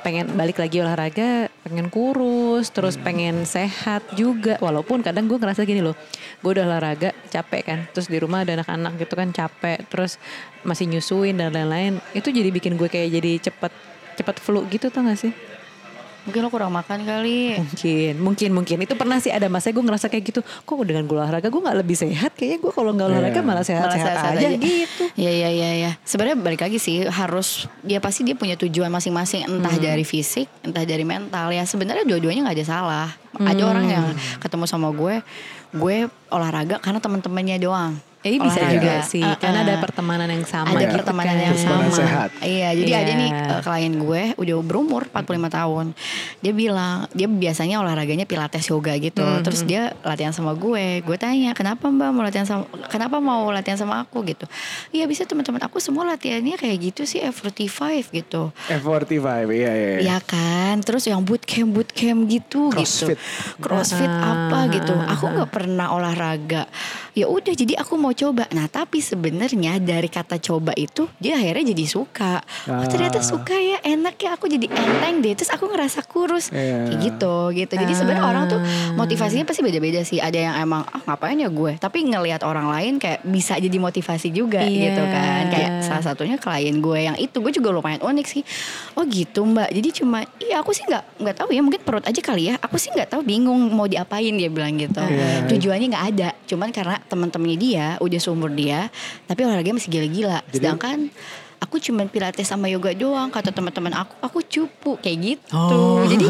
pengen balik lagi olahraga, pengen kurus, terus pengen sehat juga. Walaupun kadang gue ngerasa gini loh, gue udah olahraga capek kan, terus di rumah ada anak-anak gitu kan capek, terus masih nyusuin dan lain-lain. Itu jadi bikin gue kayak jadi cepet cepet flu gitu, tau gak sih? Mungkin lo kurang makan kali. Mungkin, mungkin, mungkin. Itu pernah sih ada masanya gue ngerasa kayak gitu. Kok dengan gue olahraga gue gak lebih sehat? Kayaknya gue kalau gak olahraga yeah. malah sehat-sehat aja, aja gitu. Iya, iya, iya ya. Sebenarnya balik lagi sih, harus dia pasti dia punya tujuan masing-masing. Entah hmm. dari fisik, entah dari mental. Ya sebenarnya dua-duanya gak ada salah. hmm. Ada orang yang ketemu sama gue, gue olahraga karena teman-temannya doang. Eh bisa olahraga. Juga sih, uh, uh, karena ada pertemanan yang sama. Ada gitu pertemanan kan. Yang sama. Sehat. Iya, jadi yeah. ada nih uh, klien gue udah berumur empat puluh lima tahun. Dia bilang, dia biasanya olahraganya pilates yoga gitu. Mm-hmm. Terus dia latihan sama gue. Gue tanya, "Kenapa Mbak mau latihan sama kenapa mau latihan sama aku gitu?" Iya, bisa teman-teman aku semua latihannya kayak gitu sih, F empat puluh lima gitu. F empat puluh lima, iya iya. Iya kan? Terus yang bootcamp bootcamp gitu crossfit. gitu. Crossfit uh, apa gitu. Aku enggak pernah olahraga. Ya udah, jadi aku mau coba. Nah tapi sebenarnya dari kata coba itu dia akhirnya jadi suka. Oh ternyata suka ya, enak ya, aku jadi enteng deh. Terus aku ngerasa kurus yeah. kayak gitu gitu. Jadi sebenarnya uh. orang tuh motivasinya pasti beda-beda sih. Ada yang emang ah, ngapain ya gue, tapi ngelihat orang lain kayak bisa jadi motivasi juga yeah. gitu kan. Kayak salah satunya klien gue yang itu, gue juga lumayan unik sih. Oh gitu Mbak, jadi cuma iya aku sih nggak nggak tahu ya, mungkin perut aja kali ya. Aku sih nggak tahu, bingung mau diapain, dia bilang gitu. yeah. Tujuannya nggak ada, cuman karena teman-temannya dia udah seumur dia, tapi olahraga masih gila-gila. Jadi, sedangkan aku cuman pilates sama yoga doang, kata teman-teman aku, aku cupu kayak gitu. Oh. Jadi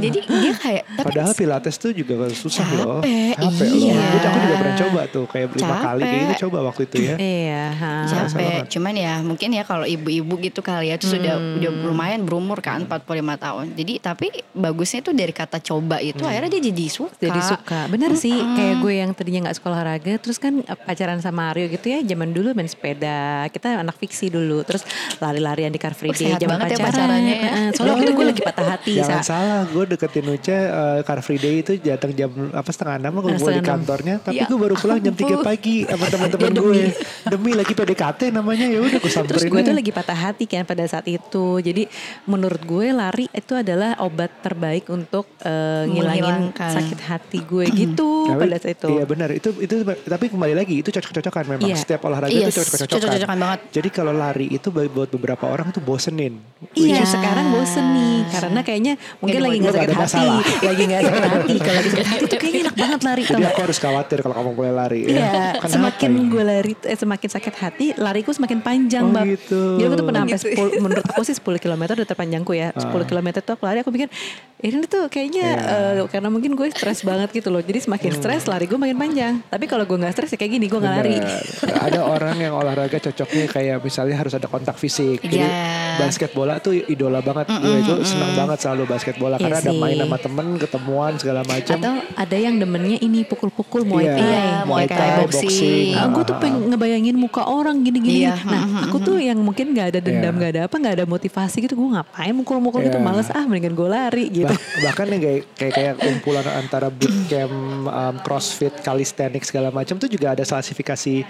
jadi dia kayak tapi padahal pilates tuh juga susah capek, loh. Capek. Iya. Loh. Aku juga pernah coba tuh kayak lima kali kayaknya coba waktu itu ya. Iya, ha. Capek. Cuman ya mungkin ya kalau ibu-ibu gitu kali ya, terus hmm. udah udah lumayan berumur kan, empat puluh lima tahun. Jadi tapi bagusnya tuh dari kata coba itu hmm. akhirnya dia jadi suka. Jadi suka. Bener hmm. sih, kayak gue yang tadinya enggak suka olahraga, terus kan pacaran sama Aryo gitu ya, zaman dulu main sepeda. Kita anak fiksi dulu. Terus lari-larian di Car Free Day, oh, jam pacaran. Ya pacarannya ya. Soalnya waktu itu gue lagi patah hati. Jangan sa- salah, gue deketin Nuca uh, Car Free Day itu datang jam apa setengah enam gue di kantornya. Tapi ya. gue baru pulang jam tiga pagi sama teman-teman gue. Demi lagi P D K T namanya, ya udah gue samperin. Terus gue tuh lagi patah hati kan pada saat itu. Jadi menurut gue lari itu adalah obat terbaik untuk uh, ngilangin sakit hati gue gitu pada saat itu. Iya benar, itu itu tapi kembali lagi itu cocok-cocokan memang. Yeah. Setiap olahraga yes. itu cocok-cocokan banget. Jadi kalau lari itu buat beberapa orang tuh bosenin. Iya, sekarang bosen nih karena kayaknya mungkin lagi nggak sakit hati, lagi nggak sakit hati. Kalau lagi sakit hati tuh kayaknya enak banget lari. Jadi aku harus khawatir kalau kamu boleh lari. Iya, ya. Semakin gue lari, eh, semakin sakit hati, lariku semakin panjang, oh, Mbak. Gitu. Jadi aku tuh pernah sampai sepuluh, menurut aku sih sepuluh kilometer udah terpanjangku ya. sepuluh kilometer tuh aku lari, aku pikir ini tuh kayaknya yeah. uh, karena mungkin gue stres banget gitu loh. Jadi semakin hmm. stres lari gue makin panjang. Tapi kalau gue nggak stres ya kayak gini gue nggak lari. Ada orang yang olahraga cocoknya kayak misalnya harus ada kontak fisik. Jadi yeah. basket bola tuh idola banget. Mm-mm, gue itu senang mm-mm. banget selalu basket bola yeah karena sih. Ada main sama temen, ketemuan segala macam. Atau ada yang demennya ini pukul-pukul muay thai, yeah, muay thai, boxing. Ah, gue tuh pengen ngebayangin muka orang gini-gini. Yeah. Nah mm-hmm. aku tuh yang mungkin nggak ada dendam, nggak yeah. ada apa, nggak ada motivasi gitu. Gue ngapain mukul-mukul yeah. gitu, males ah, mendingan gue lari gitu. Bahkan yang kayak, kayak kayak kumpulan antara bootcamp, um, crossfit, calisthenics segala macam tuh juga ada klasifikasi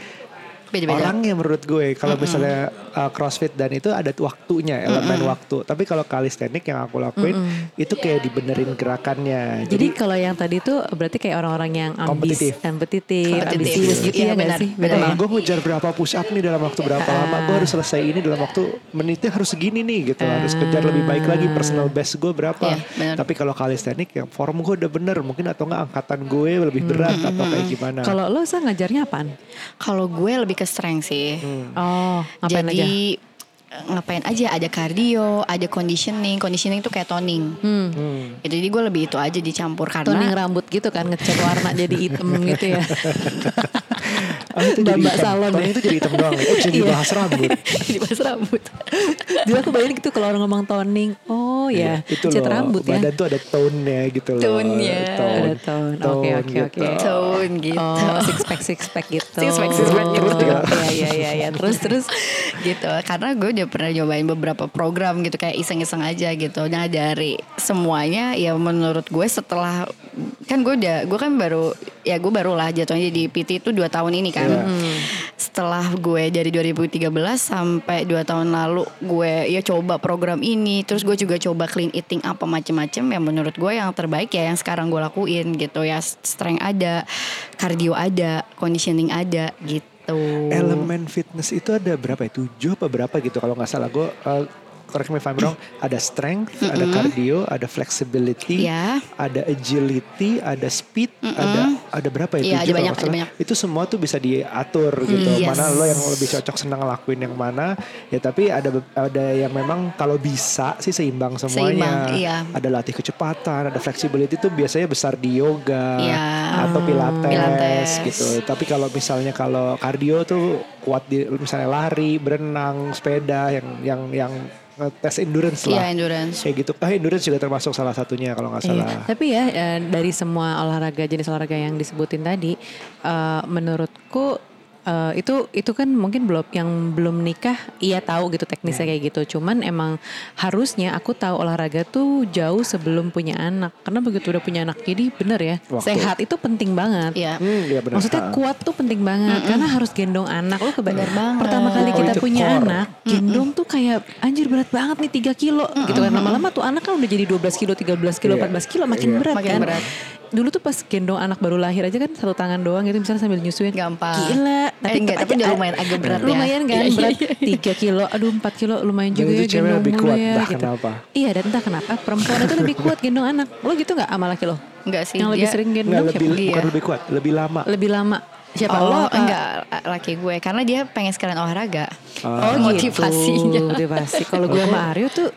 beda-beda orangnya menurut gue. Kalau mm-hmm. misalnya uh, crossfit dan itu ada waktunya, elemen mm-hmm. waktu. Tapi kalau calisthenics yang aku lakuin mm-hmm. itu kayak dibenerin gerakannya. Jadi, jadi kalau yang tadi tuh berarti kayak orang-orang yang ambis, kompetitif, ambisius gitu ya, ya benar sih. Benar. Gue ngejar berapa push up nih dalam waktu berapa uh, lama? Gue harus selesai ini dalam waktu menitnya harus segini nih gitu. Uh, harus kejar lebih baik lagi, personal best gue berapa. Yeah, tapi kalau calisthenics yang form gue udah bener mungkin, atau nggak angkatan gue lebih berat mm-hmm. atau kayak gimana? Kalau lo sih ngajarnya apaan? Kalau gue lebih ke strength sih. Hmm. Oh, ngapain aja? Jadi ngapain aja, ada cardio, ada conditioning. Conditioning itu kayak toning. Hmm. Hmm. Ya, jadi gue lebih itu aja dicampur karena toning rambut gitu kan, ngecat warna jadi hitam gitu ya. Oh, itu jadi hitam. Salon toning itu jadi hitam doang. Oh, jadi bahas rambut. Jadi bahas rambut. Jadi aku bayangin gitu kalau orang ngomong toning. Oh ya, ya cat rambut ya. Badan tuh ada tone-nya gitu loh. Tone-nya. Ada tone. Oke oke oke. Tone gitu. Oh, six pack six pack gitu. Six pack six pack gitu. Iya iya iya. Terus terus gitu. Karena gue udah pernah nyobain beberapa program gitu kayak iseng-iseng aja gitu. Nah dari semuanya ya menurut gue setelah kan gue udah gue kan baru ya gue barulah jatuhnya di P T itu dua tahun ini kan. Yeah. Hmm. Setelah gue dari dua ribu tiga belas sampai dua tahun lalu gue ya coba program ini, terus gue juga coba clean eating apa macem-macem, yang menurut gue yang terbaik ya yang sekarang gue lakuin gitu ya. Strength ada, cardio ada, conditioning ada gitu. Elemen fitness itu ada berapa ya? Tujuh apa berapa gitu kalau gak salah gue. Uh, correct me if I'm wrong. Ada strength, mm-hmm. ada cardio, ada flexibility, yeah. ada agility, ada speed, mm-hmm. ada ada berapa ya? Yeah, tujuh ada banyak, ada banyak. Itu semua tuh bisa diatur gitu. Mm, yes. Mana lo yang lebih cocok senang lakuin yang mana. Ya tapi ada ada yang memang kalau bisa sih seimbang semuanya. Seimbang, iya. Ada latih kecepatan, ada flexibility tuh biasanya besar di yoga yeah. atau pilates, pilates gitu. Tapi kalau misalnya kalau cardio tuh kuat di misalnya lari, berenang, sepeda yang yang yang tes endurance lah. Iya endurance. Kayak gitu. Ah endurance juga termasuk salah satunya kalau gak salah. Iya. Tapi ya dari semua olahraga, jenis olahraga yang disebutin tadi, uh, menurutku uh, itu itu kan mungkin belum, yang belum nikah iya tahu gitu teknisnya yeah. kayak gitu. Cuman emang harusnya aku tahu olahraga tuh jauh sebelum punya anak. Karena begitu udah punya anak jadi bener ya. Waktu. Sehat itu penting banget. Iya. Hmm, ya bener. Maksudnya kuat tuh penting banget. Mm-mm. Karena harus gendong anak. Lo kebayang banget. Pertama kali oh, kita punya core. anak. Gendong Mm-mm. tuh kayak anjir berat banget nih tiga kilo Mm-mm. gitu kan. Lama-lama tuh anak kan udah jadi dua belas kilo, tiga belas kilo, yeah. empat belas kilo makin yeah. berat makin kan. Berat. Dulu tuh pas gendong anak baru lahir aja kan satu tangan doang gitu misalnya sambil nyusuin. Gampang. Gila. Tapi, eh, enggak, tapi aja, udah lumayan agak berat ya. Lumayan kan berat. tiga kilo, aduh empat kilo lumayan juga ya gendong lebih kuat ya, entah gitu. Kenapa. Iya dan entah kenapa perempuan itu lebih kuat gendong anak. Lo gitu gak sama laki lo? Enggak sih. Yang dia, lebih sering gendong siapa? Lebih, bukan lebih kuat, lebih lama. Lebih lama. Siapa oh, lo? Enggak uh, laki gue. Karena dia pengen sekalian olahraga. Uh, oh motivasinya. Gitu. Motivasi. Kalau gue sama Aryo tuh.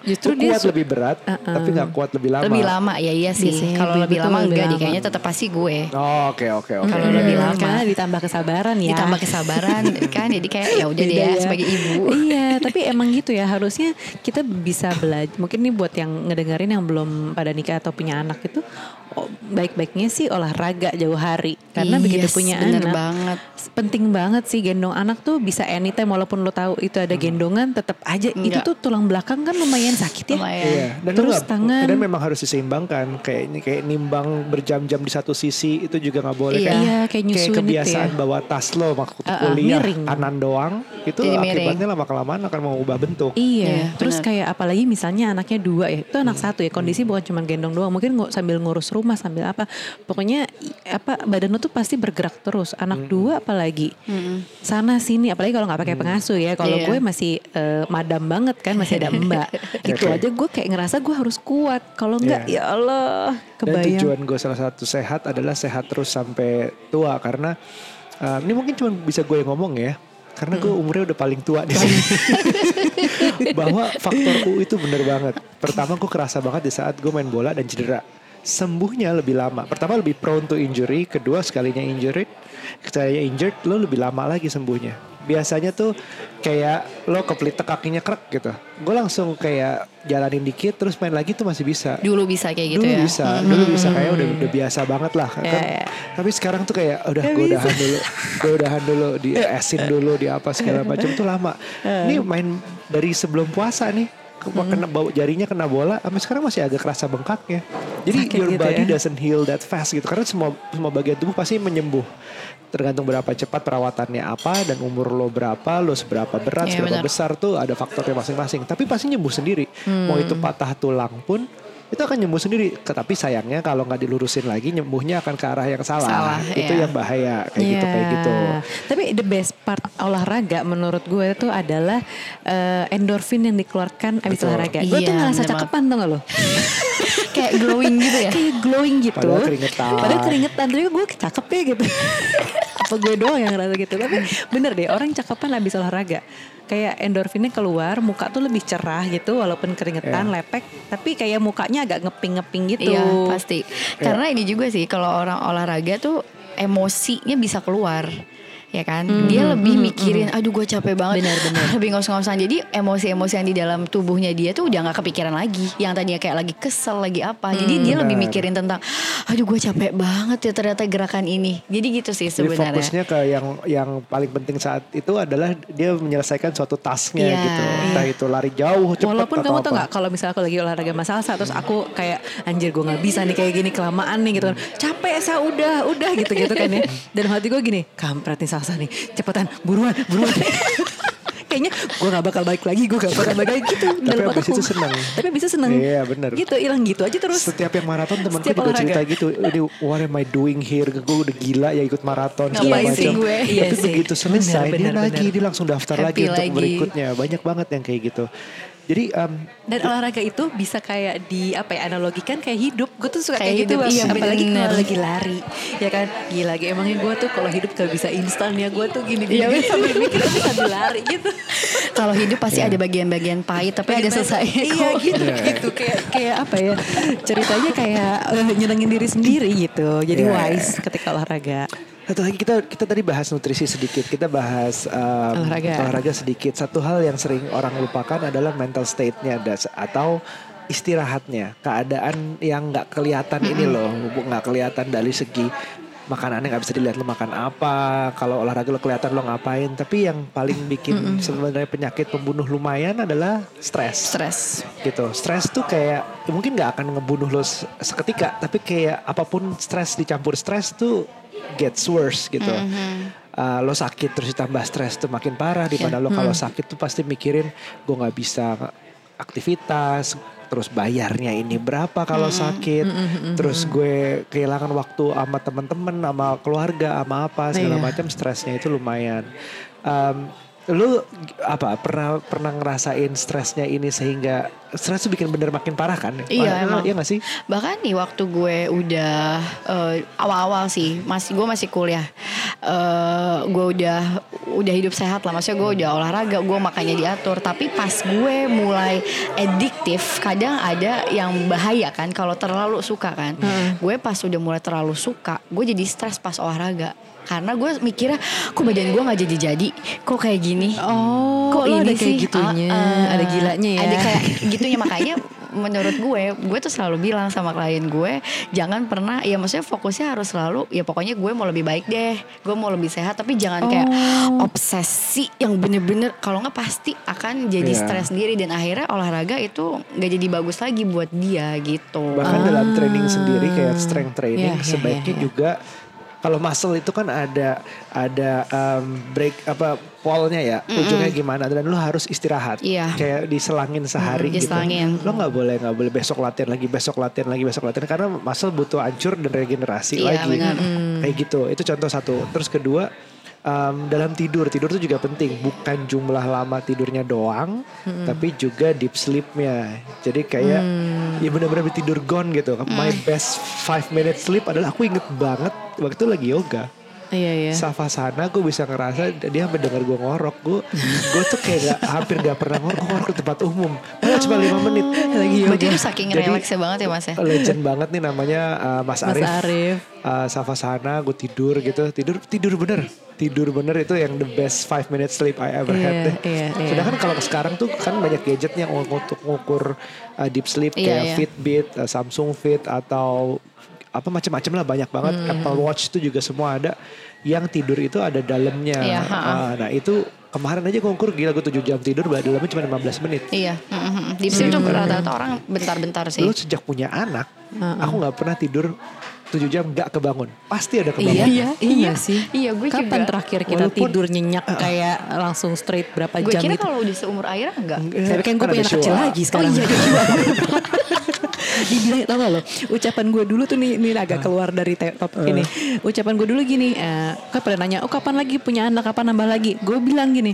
Justru dia kuat su- lebih berat, uh-uh. tapi nggak kuat lebih lama. Lebih lama, ya iya sih. Yeah, kalau lebih, lebih lama lebih enggak, lama. Di, kayaknya tetap pasti gue. Oh, oke oke oke. Kalau lebih lama, karena ditambah kesabaran ya. Ditambah kesabaran, kan? Jadi kayak ya udah deh ya. Sebagai ibu. Iya, tapi emang gitu ya. Harusnya kita bisa belajar. Mungkin nih buat yang ngedengerin yang belum pada nikah atau punya anak itu. Oh, baik-baiknya sih olahraga jauh hari karena yes, begitu punya anak banget. Penting banget sih gendong anak tuh bisa anytime walaupun lo tahu itu ada gendongan tetap aja enggak. Itu tuh tulang belakang kan lumayan sakit ya lumayan. Iya. Dan terus enggak, tangan dan memang harus diseimbangkan kayak kayak nimbang berjam-jam di satu sisi itu juga nggak boleh iya. Kayak, iya, kayak, kayak kebiasaan ya. Bawa tas lo waktu uh, kuliah miring. Kanan doang itu jadi akibatnya miring. Lama-kelamaan akan mengubah bentuk iya, iya terus bener. Kayak apalagi misalnya anaknya dua ya itu anak hmm. satu ya kondisi hmm. bukan cuma gendong doang mungkin ng- sambil ngurus rumah sambil apa pokoknya apa badan lo tuh pasti bergerak terus anak mm-hmm. dua apalagi mm-hmm. sana sini apalagi kalau nggak pakai pengasuh ya kalau yeah. gue masih uh, madam banget kan masih ada mbak itu okay. aja gue kayak ngerasa gue harus kuat kalau nggak yeah. ya Allah kebayang. Dan tujuan gue salah satu sehat adalah sehat terus sampai tua karena uh, ini mungkin cuma bisa gue yang ngomong ya karena gue umurnya udah paling tua di sini. Bahwa faktor U itu bener banget. Pertama gue kerasa banget di saat gue main bola dan cedera. Sembuhnya lebih lama. Pertama lebih prone to injury. Kedua sekalinya injured, sekalinya injured lo lebih lama lagi sembuhnya. Biasanya tuh kayak lo kepelit kakinya krek gitu. Gue langsung kayak jalanin dikit terus main lagi tuh masih bisa. Dulu bisa kayak gitu dulu ya. Dulu bisa, hmm. dulu bisa kayak udah, udah biasa banget lah. Kan? Yeah, yeah. Tapi sekarang tuh kayak udah gue udahan dulu, gue udahan dulu di asin dulu di apa segala macam tuh lama. Ini main dari sebelum puasa nih. Kena hmm. bau jarinya kena bola, sampai sekarang masih agak kerasa bengkaknya. Jadi sakit your gitu body ya? Doesn't heal that fast gitu. Karena semua semua bagian tubuh pasti menyembuh. Tergantung berapa cepat perawatannya apa dan umur lo berapa, lo seberapa berat, yeah, seberapa bener. Besar tuh ada faktornya masing-masing. Tapi pasti nyembuh sendiri. Hmm. Mau itu patah tulang pun itu akan nyembuh sendiri. Tapi sayangnya kalau nggak dilurusin lagi nyembuhnya akan ke arah yang salah. salah itu yeah. yang bahaya kayak yeah. gitu kayak gitu. Tapi the best part olahraga menurut gue itu adalah uh, endorfin yang dikeluarkan abis betul. Olahraga. Gue yeah, tuh ngerasa cakepan tau gak lo? Kayak glowing gitu ya. Kayak glowing gitu. Padahal keringetan. Padahal keringetan. Tapi gue cakep ya gitu. apa gue doang yang ngerasa gitu? Tapi bener deh, orang cakepan habis olahraga kayak endorfinnya keluar, muka tuh lebih cerah gitu walaupun keringetan, yeah. lepek, tapi kayak mukanya agak ngeping-ngeping gitu. Iya, yeah, pasti. Yeah. Karena ini juga sih kalau orang olahraga tuh emosinya bisa keluar. Ya kan, mm-hmm. dia lebih mikirin, mm-hmm. aduh gue capek banget, benar-benar lebih ngos-ngosan. Jadi emosi-emosi yang di dalam tubuhnya dia tuh udah gak kepikiran lagi. Yang tadinya kayak lagi kesel, lagi apa, mm, jadi dia benar. Lebih mikirin tentang, aduh gue capek banget ya ternyata gerakan ini. Jadi gitu sih sebenarnya. Jadi fokusnya ke yang yang paling penting saat itu adalah dia menyelesaikan suatu tasknya yeah. gitu. Entah itu lari jauh, cepet. Walaupun kamu tau gak, kalau misalnya aku lagi olahraga sama Salsa, terus aku kayak, anjir gue gak bisa nih kayak gini, kelamaan nih gitu kan, capek saya udah, udah gitu-gitu kan ya. Dan hati gue gini, kampret nih Salsa nih, cepetan, buruan, buruan. Kayaknya gue gak bakal baik lagi, gue gak bakal baik lagi gitu. Tapi abis itu seneng. Tapi abis itu seneng. Iya benar. Gitu, hilang gitu aja terus. Setiap yang maraton temanku juga olahraga. Cerita gitu. What am I doing here? Gue udah gila ya ikut maraton. Ngapain sih gue? Iya tapi sih. Begitu selesai benar, dia benar, lagi, benar. Dia langsung daftar lagi, lagi untuk berikutnya. Banyak banget yang kayak gitu. Jadi um, dan olahraga itu bisa kayak di apa ya, analogikan kayak hidup. Gue tuh suka kayak, kayak gitu, iya, apalagi kalau lagi lari. Ya kan, gila lagi. Emangnya gue tuh kalau hidup gak bisa instan ya. Gue tuh gini-gini sambil mikir sambil lari gitu. Kalau hidup pasti yeah. ada bagian-bagian pahit, tapi bagian ada selesainya. Iya gitu, yeah. gitu. Kayak kayak apa ya? Ceritanya kayak uh, nyenengin diri sendiri gitu. Jadi yeah. wise ketika olahraga. Satu lagi kita kita tadi bahas nutrisi sedikit, kita bahas um, olahraga. olahraga sedikit. Satu hal yang sering orang lupakan adalah mental state-nya atau istirahatnya, keadaan yang nggak kelihatan ini loh, nggak kelihatan dari segi makanannya nggak bisa dilihat lo makan apa, kalau olahraga lo kelihatan lo ngapain. Tapi yang paling bikin mm-hmm. sebenarnya penyakit pembunuh lumayan adalah stres. Stres. Gitu. Stres tuh kayak ya mungkin nggak akan ngebunuh lo seketika, tapi kayak apapun stres dicampur stres tuh gets worse gitu. Mm-hmm. Uh, lo sakit terus ditambah stres tuh makin parah. Daripada yeah. lo kalau sakit tuh pasti mikirin gue nggak bisa aktivitas. Terus bayarnya ini berapa kalau mm-hmm. sakit. Mm-hmm. Terus gue kehilangan waktu sama temen-temen, sama keluarga, sama apa segala yeah. macam. Stresnya itu lumayan. Um, lu apa pernah pernah ngerasain stresnya ini sehingga stres tuh bikin bener makin parah kan? Iya emang. Iya gak sih? Bahkan nih waktu gue udah uh, awal-awal sih, masih gue masih kuliah, uh, gue udah udah hidup sehat lah, maksudnya gue udah olahraga, gue makannya diatur. Tapi pas gue mulai addiktif, kadang ada yang bahaya kan kalau terlalu suka kan. Hmm. Gue pas udah mulai terlalu suka, gue jadi stres pas olahraga. Karena gue mikirnya kok badan gue gak jadi-jadi, kok kayak gini, oh, kok ini ada kayak sih gitunya, uh, uh, ada gilanya ya, ada kayak gitunya. Makanya menurut gue, gue tuh selalu bilang sama klien gue, jangan pernah, ya maksudnya fokusnya harus selalu, ya pokoknya gue mau lebih baik deh, gue mau lebih sehat, tapi jangan oh. kayak obsesi yang bener-bener, kalau gak pasti akan jadi yeah. stres sendiri, dan akhirnya olahraga itu gak jadi bagus lagi buat dia gitu. Bahkan ah. dalam training sendiri, kayak strength training, yeah, sebaiknya yeah, yeah. juga kalau muscle itu kan ada ada um, break apa polnya ya, mm-mm. ujungnya gimana, dan lo harus istirahat, yeah. kayak diselangin sehari mm, diselangin. gitu. Lo nggak boleh nggak boleh besok latihan lagi, besok latihan lagi, besok latihan, karena muscle butuh hancur dan regenerasi yeah, lagi. Mm. Kayak gitu. Itu contoh satu. Terus kedua, Um, dalam tidur tidur itu juga penting, bukan jumlah lama tidurnya doang, mm-hmm. tapi juga deep sleepnya. Jadi kayak mm. ya benar-benar tidur gone gitu. Mm. My best five minute sleep adalah aku inget banget waktu itu lagi yoga. Iya, iya. Savasana gue bisa ngerasa dia mendengar gue ngorok. Gue gue tuh kayak gak, hampir gak pernah ngorok, ngorok ke tempat umum. Padahal oh. cuma lima menit lagi. Jadi saking relaksnya banget ya Mas ya. Legend banget nih namanya uh, Mas, Mas Arif. Arif. Uh, Savasana gue tidur gitu. Tidur tidur bener. Tidur bener itu yang the best five minute sleep I ever yeah, had deh. Yeah, yeah. Sedangkan kalau sekarang tuh kan banyak gadget yang untuk ngukur uh, deep sleep yeah, kayak yeah. Fitbit, uh, Samsung Fit atau apa macam-macam lah, banyak banget. Hmm. Apple Watch itu juga semua ada yang tidur itu ada dalamnya. Iya, uh, nah itu kemarin aja ngukur gila gue tujuh jam tidur, dalamnya cuma lima belas menit. Iya, mm-hmm. Deep sleep tuh rata-rata orang bentar-bentar sih. Lu sejak punya anak, mm-hmm. aku nggak pernah tidur tujuh jam gak kebangun. Pasti ada kebangun. Iya, iya, iya sih. Iya, gue kapan juga. Kapan terakhir kita walaupun tidur nyenyak uh, kayak langsung straight berapa gue jam itu? Gue kira kalau udah seumur Aira enggak. Tapi kan gue punya anak kecil lagi sekarang. Oh iya, dibilang tau gak loh, ucapan gue dulu tuh nih, nih agak keluar dari topik ini. Ucapan gue dulu gini, uh, kan pada nanya, oh kapan lagi punya anak, kapan nambah lagi? Gue bilang gini,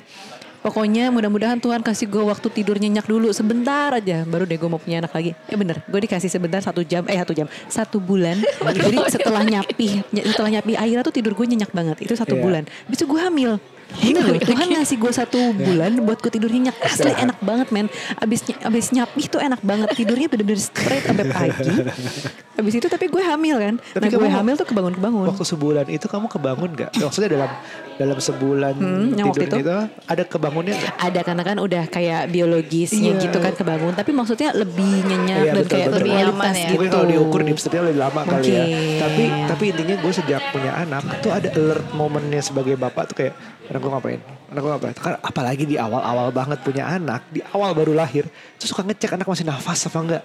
Pokoknya mudah-mudahan Tuhan kasih gue waktu tidur nyenyak dulu sebentar aja, baru deh gue mau punya anak lagi. Ya bener, gue dikasih sebentar satu jam, eh satu jam, satu bulan. Jadi setelah nyapi, setelah nyapi akhirnya tuh tidur gue nyenyak banget. Itu satu yeah. bulan. Habis itu gue hamil. Bener loh, Tuhan ngasih gue satu bulan yeah. buat gue tidur nyenyak. Asli enak banget men. Abis, abis nyapi tuh enak banget. Tidurnya bener-bener straight sampai pagi. Abis itu tapi gue hamil kan. Tapi nah gue hamil tuh kebangun-kebangun. Waktu sebulan itu kamu kebangun gak? Maksudnya dalam dalam sebulan hmm, tidur itu, itu ada kebangunnya gak? Ada, karena kan udah kayak biologisnya yeah. gitu kan kebangun. Tapi maksudnya lebih nyenyak yeah, dan betul, kayak betul, lebih nyaman ya. Mungkin gitu. Kalau diukur di setiap lebih lama mungkin. Kali ya. Tapi, tapi intinya gue sejak punya anak tuh ada alert momennya sebagai bapak tuh kayak anak gue ngapain, anak gue ngapain. Karena apalagi di awal-awal banget punya anak, di awal baru lahir, tuh suka ngecek anak masih nafas apa enggak.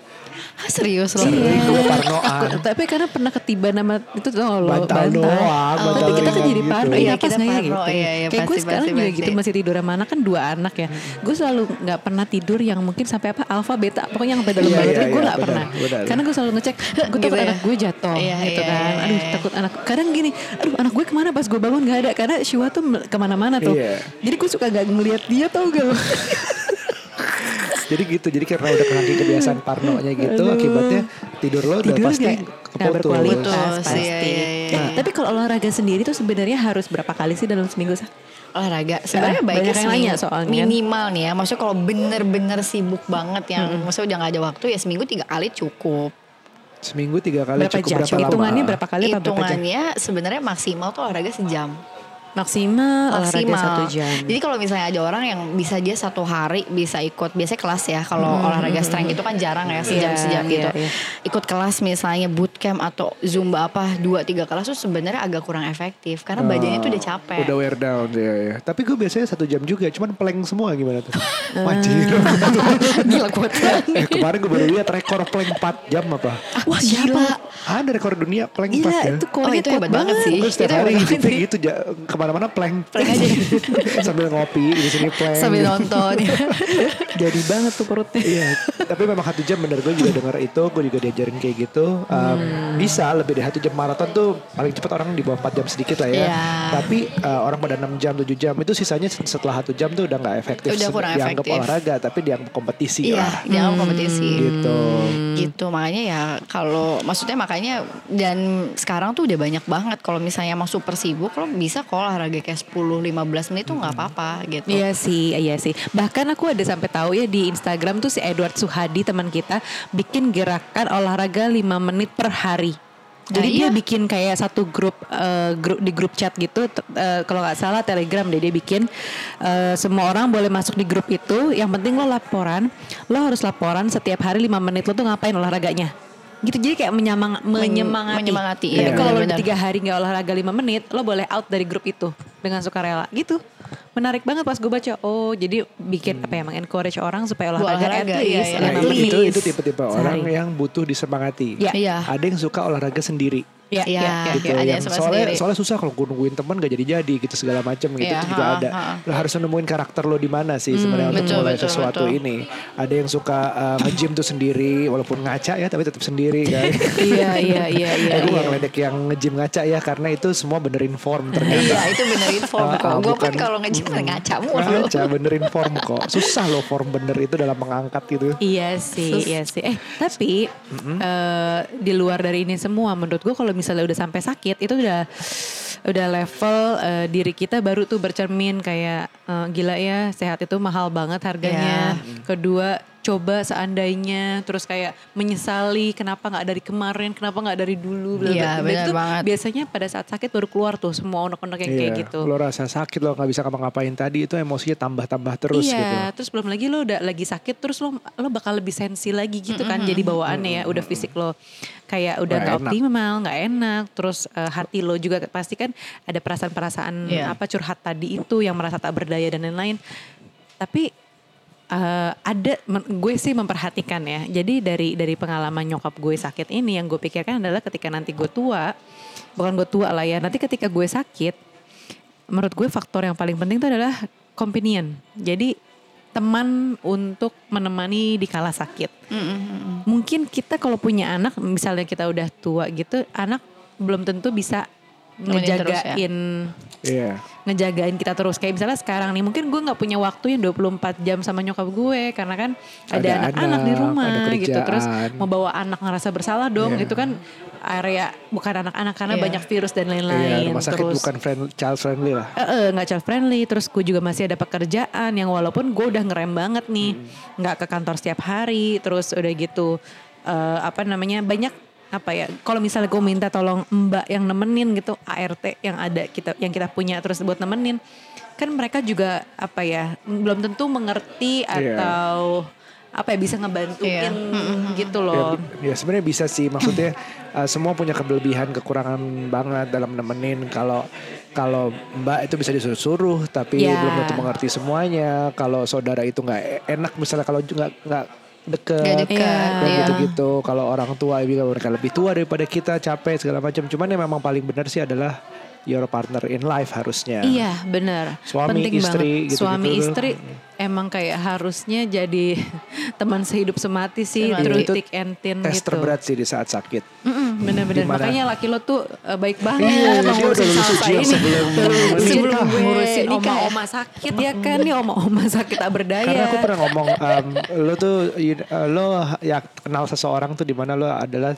Ah, serius loh. Serius, gue parnoan. Tapi karena pernah ketiban sama itu loh, bantal doang. Oh, tapi kita kan jadi parno, iya pas nggak gitu. Parno, iya, iya, kayak gue sekarang pasti, juga pasti. Gitu masih tidur sama anak kan dua anak ya. Hmm. Gue selalu nggak pernah tidur yang mungkin sampai apa alfa beta, pokoknya yang sampai dalam banget. Tapi gue nggak pernah, benar, karena gue selalu ngecek. Gue takut anak gue jatuh, gitu kan. Aduh takut anak. Kadang gini, aduh anak gue kemana pas gue bangun nggak ada, karena Siwa tuh kemana mana tuh. Iya. Jadi gue suka gak ngeliat dia tau gak lo. Jadi gitu, jadi karena udah kena kebiasaan parnonya gitu, aduh. Akibatnya tidur lo udah pasti gak berkualitas pasti. Iya, iya, iya. Nah, tapi kalau olahraga sendiri tuh sebenarnya harus berapa kali sih dalam seminggu sah? Olahraga sebenarnya baiknya seminggu soalnya. Minimal nih ya, maksudnya kalau bener-bener sibuk banget yang hmm. maksudnya udah gak ada waktu ya seminggu tiga kali cukup. Seminggu tiga kali berapa cukup jam? Berapa lama? Hitungannya berapa kali? Hitungannya sebenarnya maksimal tuh olahraga sejam. Maksimal, maksimal olahraga satu jam. Jadi kalau misalnya ada orang yang bisa dia satu hari bisa ikut, biasanya kelas ya. Kalau hmm. olahraga strength itu kan jarang ya sejam-sejam yeah, gitu yeah, yeah. Ikut kelas misalnya bootcamp atau zumba apa dua tiga kelas tuh sebenarnya agak kurang efektif. Karena badannya oh, tuh udah capek, udah wear down ya, ya. Tapi gue biasanya satu jam juga, cuman plank semua gimana tuh. Wajir gila kuat eh, kemarin gue baru lihat rekor plank empat jam apa. Wah siapa? Ada rekor dunia plank empat ya. Itu kuat, oh, itu hebat banget sih. Gue setiap hari gitu kemana-mana plank, plank aja. Sambil ngopi di sini plank, sambil nonton. Jadi banget tuh perutnya. Iya. Tapi memang satu jam bener, gue juga dengar itu, gue juga diajarin kayak gitu. Um, hmm. Bisa lebih dari satu jam, maraton tuh paling cepat orang di bawah empat jam sedikit lah ya. Yeah. Tapi uh, orang pada enam jam, tujuh jam itu sisanya setelah satu jam tuh udah nggak efektif. Udah kurang dianggap efektif. Olahraga, tapi dianggap kompetisi. Iya, yeah, dianggap hmm. kompetisi. Gitu. Hmm. Gitu makanya ya kalau maksudnya makanya dan sekarang tuh udah banyak banget kalau misalnya emang super sibuk lo bisa kalau olahraga kayak sepuluh lima belas menit tuh gak apa-apa gitu. Iya sih, iya sih. Bahkan aku ada sampai tahu ya di Instagram tuh si Edward Suhadi teman kita bikin gerakan olahraga lima menit per hari. Jadi nah, dia iya. bikin kayak satu grup, uh, grup di grup chat gitu, uh, kalau nggak salah Telegram deh dia bikin. Uh, semua orang boleh masuk di grup itu. Yang penting lo laporan, lo harus laporan setiap hari lima menit lo tuh ngapain olahraganya. Gitu, jadi kayak menyemang, menyemangati. menyemangati Tapi iya, kalau bener. Lo tiga hari gak olahraga lima menit, lo boleh out dari grup itu dengan sukarela gitu. Menarik banget pas gue baca. Oh jadi bikin hmm. apa ya, encourage orang supaya olahraga, olahraga at least, iya, iya. Nah, itu, itu tipe-tipe Sorry. orang yang butuh disemangati ya. Ya. Ada yang suka olahraga sendiri. Iya, ya, ya, gitu. Ya, ya, soalnya, soalnya susah kalau gue nungguin teman gak jadi-jadi gitu segala macam gitu ya, itu juga ha, ada. Ha. Lo harus nemuin karakter lo di mana sih hmm, sebenarnya untuk mulai betul, sesuatu betul. Ini. Ada yang suka uh, nge-gym tuh sendiri, walaupun ngaca ya tapi tetap sendiri kan. Iya iya iya. iya gue nggak ngeledek yang nge-gym ngaca ya karena itu semua benerin form ternyata. Iya itu benerin form uh, kok. Gue kan kalau nge-gym hmm, ngaca mulu. Ngaca benerin form kok. Susah lo form bener itu dalam mengangkat gitu. Iya sih Sus. iya sih. Eh tapi mm-hmm. uh, di luar dari ini semua menurut gue kalau misalnya udah sampai sakit itu udah udah level uh, diri kita baru tuh bercermin kayak uh, gila ya sehat itu mahal banget harganya. Yeah. Kedua coba seandainya terus kayak menyesali kenapa nggak dari kemarin, kenapa nggak dari dulu. Iya benar banget. Biasanya pada saat sakit baru keluar tuh semua onak-onak yang yeah. kayak gitu. Lo rasa sakit lo nggak bisa ngapa-ngapain tadi itu emosinya tambah-tambah terus yeah, gitu. Iya terus belum lagi lo udah lagi sakit terus lo lo bakal lebih sensi lagi gitu kan. Mm-hmm. Jadi bawaannya ya udah fisik lo kayak udah nggak optimal, nggak enak. Terus uh, hati lo juga pasti kan ada perasaan-perasaan yeah. apa curhat tadi itu yang merasa tak berdaya dan lain-lain. Tapi Uh, ada gue sih memperhatikan ya. Jadi dari dari pengalaman nyokap gue sakit ini yang gue pikirkan adalah ketika nanti gue tua, bukan gue tua lah ya. Nanti ketika gue sakit, menurut gue faktor yang paling penting itu adalah companion. Jadi teman untuk menemani di kala sakit. Mm-hmm. Mungkin kita kalau punya anak, misalnya kita udah tua gitu, anak belum tentu bisa ngejagain. Iya. Yeah. ngejagain kita terus. Kayak misalnya sekarang nih mungkin gue gak punya waktu yang dua puluh empat jam sama nyokap gue, karena kan ada, ada anak-anak di rumah gitu. Terus mau bawa anak ngerasa bersalah dong, yeah. Itu kan area bukan anak-anak karena yeah. banyak virus dan lain-lain. Yeah, rumah sakit terus, bukan friend, child friendly lah. E-e, gak child friendly. Terus gue juga masih ada pekerjaan yang walaupun gue udah ngerem banget nih, hmm. gak ke kantor setiap hari. Terus udah gitu uh, apa namanya banyak apa ya, kalau misalnya gue minta tolong mbak yang nemenin gitu, A R T yang ada kita yang kita punya terus buat nemenin, kan mereka juga apa ya belum tentu mengerti atau yeah. apa ya bisa ngebantuin yeah. gitu loh. Ya, ya sebenarnya bisa sih, maksudnya uh, semua punya kelebihan kekurangan banget dalam nemenin. Kalau kalau mbak itu bisa disuruh-suruh tapi yeah. belum tentu mengerti semuanya. Kalau saudara itu nggak enak misalnya kalau nggak nggak dekat, dekat dan iya. gitu-gitu. Kalau orang tua juga mereka lebih tua daripada kita, capek segala macam. Cuman yang memang paling benar sih adalah your partner in life harusnya. Iya benar. Suami penting istri banget. Gitu-gitu. Suami istri emang kayak harusnya jadi teman sehidup semati sih. Teman through thick and thin gitu. Tes terberat sih di saat sakit. Mm-mm, benar-benar. Dimana, makanya laki lo tuh uh, baik banget. Iya, iya, udah lulus ini sebelum sebelum ngurusin oma-oma sakit ya kan. Nih oma-oma sakit tak berdaya. Karena aku pernah ngomong um, lo tuh uh, lo ya kenal seseorang tuh dimana lo adalah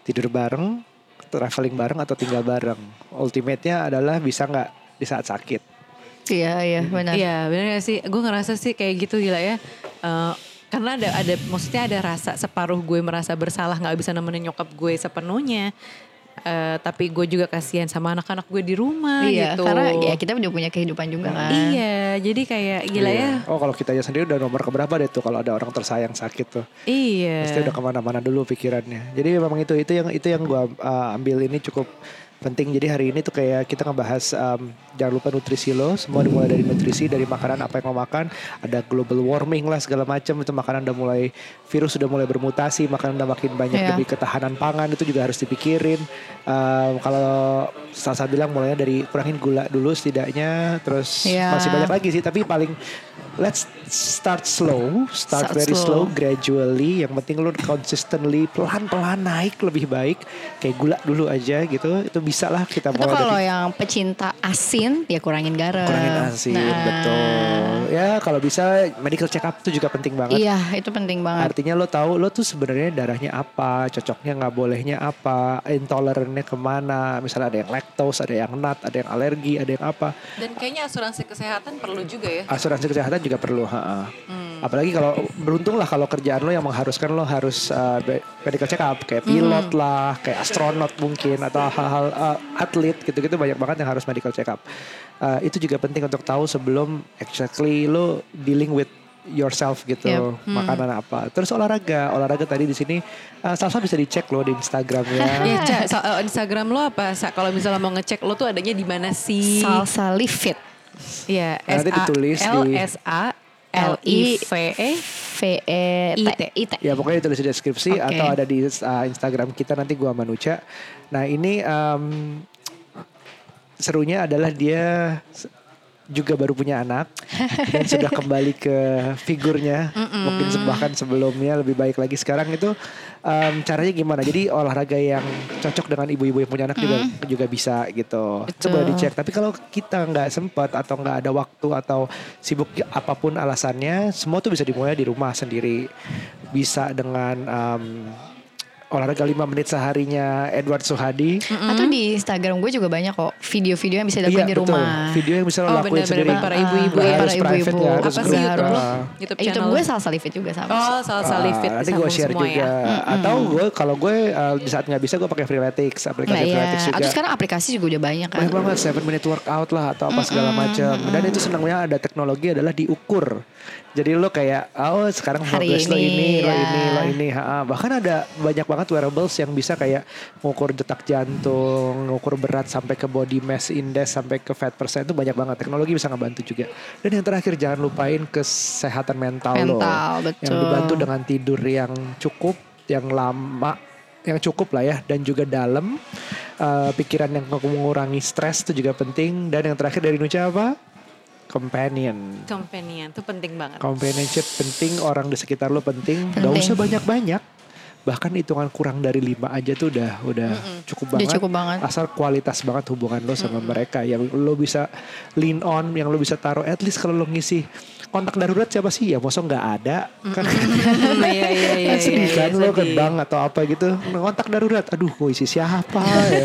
tidur bareng, traveling bareng atau tinggal bareng. Ultimate-nya adalah bisa gak di saat sakit. Iya, iya benar. Iya benar gak sih. Gue ngerasa sih kayak gitu gila ya. Uh, karena ada, ada maksudnya ada rasa separuh gue merasa bersalah gak bisa nemenin nyokap gue sepenuhnya. Uh, tapi gue juga kasihan sama anak-anak gue di rumah iya, gitu. Iya karena ya kita udah punya kehidupan juga kan. Iya jadi kayak gila iya. ya. Oh kalau kita aja sendiri udah nomor keberapa deh tuh kalau ada orang tersayang sakit tuh. Iya. Pasti udah kemana-mana dulu pikirannya. Jadi memang itu itu yang itu yang gue uh, ambil ini cukup penting. Jadi hari ini tuh kayak kita ngebahas um, jangan lupa nutrisi lo. Semua dimulai dari nutrisi, dari makanan apa yang lo makan. Ada global warming lah segala macam. Itu makanan udah mulai, virus sudah mulai bermutasi. Makanan udah makin banyak yeah. demi ketahanan pangan. Itu juga harus dipikirin. um, Kalau Salsa bilang mulainya dari kurangin gula dulu setidaknya. Terus yeah. masih banyak lagi sih. Tapi paling let's start slow. Start, start very slow. slow Gradually. Yang penting lo consistently pelan-pelan naik lebih baik. Kayak gula dulu aja gitu. Itu bisa lah kita mulai. Itu kalau dari yang pecinta asin ya kurangin garam. Kurangin asin nah. betul. Ya kalau bisa medical check up itu juga penting banget. Iya itu penting banget. Artinya lo tahu lo tuh sebenarnya darahnya apa, cocoknya nggak bolehnya apa, intolerannya kemana. Misalnya ada yang lactose, ada yang nut, ada yang alergi, ada yang apa. Dan kayaknya asuransi kesehatan perlu juga ya. Asuransi kesehatan juga perlu. Ha-ha. Hmm. Apalagi kalau beruntung lah kalau kerjaan lo yang mengharuskan lo harus uh, medical check up. Kayak pilot hmm. lah, kayak astronot mungkin atau hal-hal Uh, atlet gitu-gitu banyak banget yang harus medical check up. Uh, itu juga penting untuk tahu sebelum exactly lo dealing with yourself gitu. Yep. Hmm. Makanan apa. Terus olahraga, olahraga tadi di sini uh, Salsa bisa dicek lo di Instagram ya. Iya, Cak, so, uh, Instagram lo apa? Sa- kalau misalnya mau ngecek lo tuh adanya di mana sih? Salsa Livefit. Iya, S A L S A L I V E V E T. Ya pokoknya tulis di deskripsi okay. atau ada di uh, Instagram kita nanti gua sama Nuca. Nah ini um, serunya adalah dia juga baru punya anak dan sudah kembali ke figurnya. Mm-mm. Mungkin bahkan sebelumnya lebih baik lagi sekarang itu um, caranya gimana? Jadi olahraga yang cocok dengan ibu-ibu yang punya anak mm. juga juga bisa gitu. Betul. Itu boleh dicek. Tapi kalau kita nggak sempat atau nggak ada waktu atau sibuk apapun alasannya, semua tuh bisa dimulai di rumah sendiri. Bisa dengan um, olahraga lima menit seharinya Edward Suhadi. Mm-hmm. Atau di Instagram gue juga banyak kok video-video yang bisa dilakuin iya, di rumah. Iya betul. Video yang bisa lo oh, lakuin sendiri. Oh benar-benar para ibu-ibu ya. Harus ibu-ibu. Private ibu-ibu. Gak harus apa sih YouTube lo? YouTube channel. YouTube gue Salsa Livefit juga sama. Oh Salsa Livefit. Uh, nanti gue share juga. Ya. Mm-hmm. Atau gue kalau gue uh, di saat gak bisa gue pakai Freeletics. Aplikasi nah, Freeletics iya. juga. Atau sekarang aplikasi juga udah banyak kan. Banyak banget seven minute workout lah atau apa mm-hmm. segala macam. Mm-hmm. Dan itu senangnya ada teknologi adalah diukur. Jadi lo kayak oh sekarang progress lo ini, lo ini, lo ini. Bahkan ada banyak banget wearables yang bisa kayak ngukur detak jantung, ngukur berat sampai ke body mass index, sampai ke fat percent, itu banyak banget. Teknologi bisa ngebantu juga. Dan yang terakhir jangan lupain kesehatan mental, mental lo. Betul. Yang dibantu dengan tidur yang cukup, yang lama, yang cukup lah ya, dan juga dalam. Uh, pikiran yang mengurangi stres itu juga penting. Dan yang terakhir dari Nuca apa? Companion. Companion itu penting banget. Companionship penting, orang di sekitar lo penting. penting. Gak usah banyak-banyak. bahkan hitungan kurang dari lima aja tuh udah udah mm-hmm. cukup banget. Udah cukup banget. Asal kualitas banget hubungan lo sama mm-hmm. mereka, yang lo bisa lean on, yang lo bisa taruh at least kalau lo ngisi kontak darurat siapa sih ya, mosok nggak ada mm-hmm. kan? Iya iya iya. Sedih kan lo kan bang atau apa gitu, kontak darurat. Aduh, gue isi siapa ya?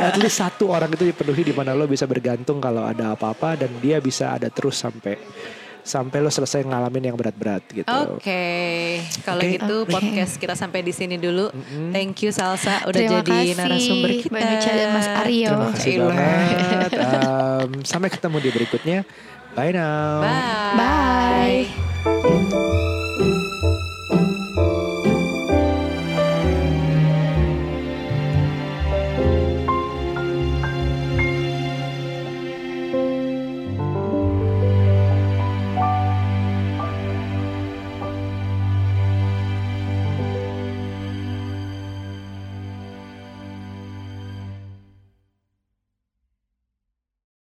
At least satu orang itu dipenuhi di mana lo bisa bergantung kalau ada apa-apa dan dia bisa ada terus sampai. Sampai lo selesai ngalamin yang berat-berat gitu. Oke, okay. Kalau okay. gitu podcast kita sampai di sini dulu. Mm-hmm. Thank you Salsa udah terima jadi kasih. Narasumber kita. Mbak Nuca dan Mas Aryo. Terima kasih Ilah. banget. um, sampai ketemu di berikutnya. Bye now. Bye. Bye.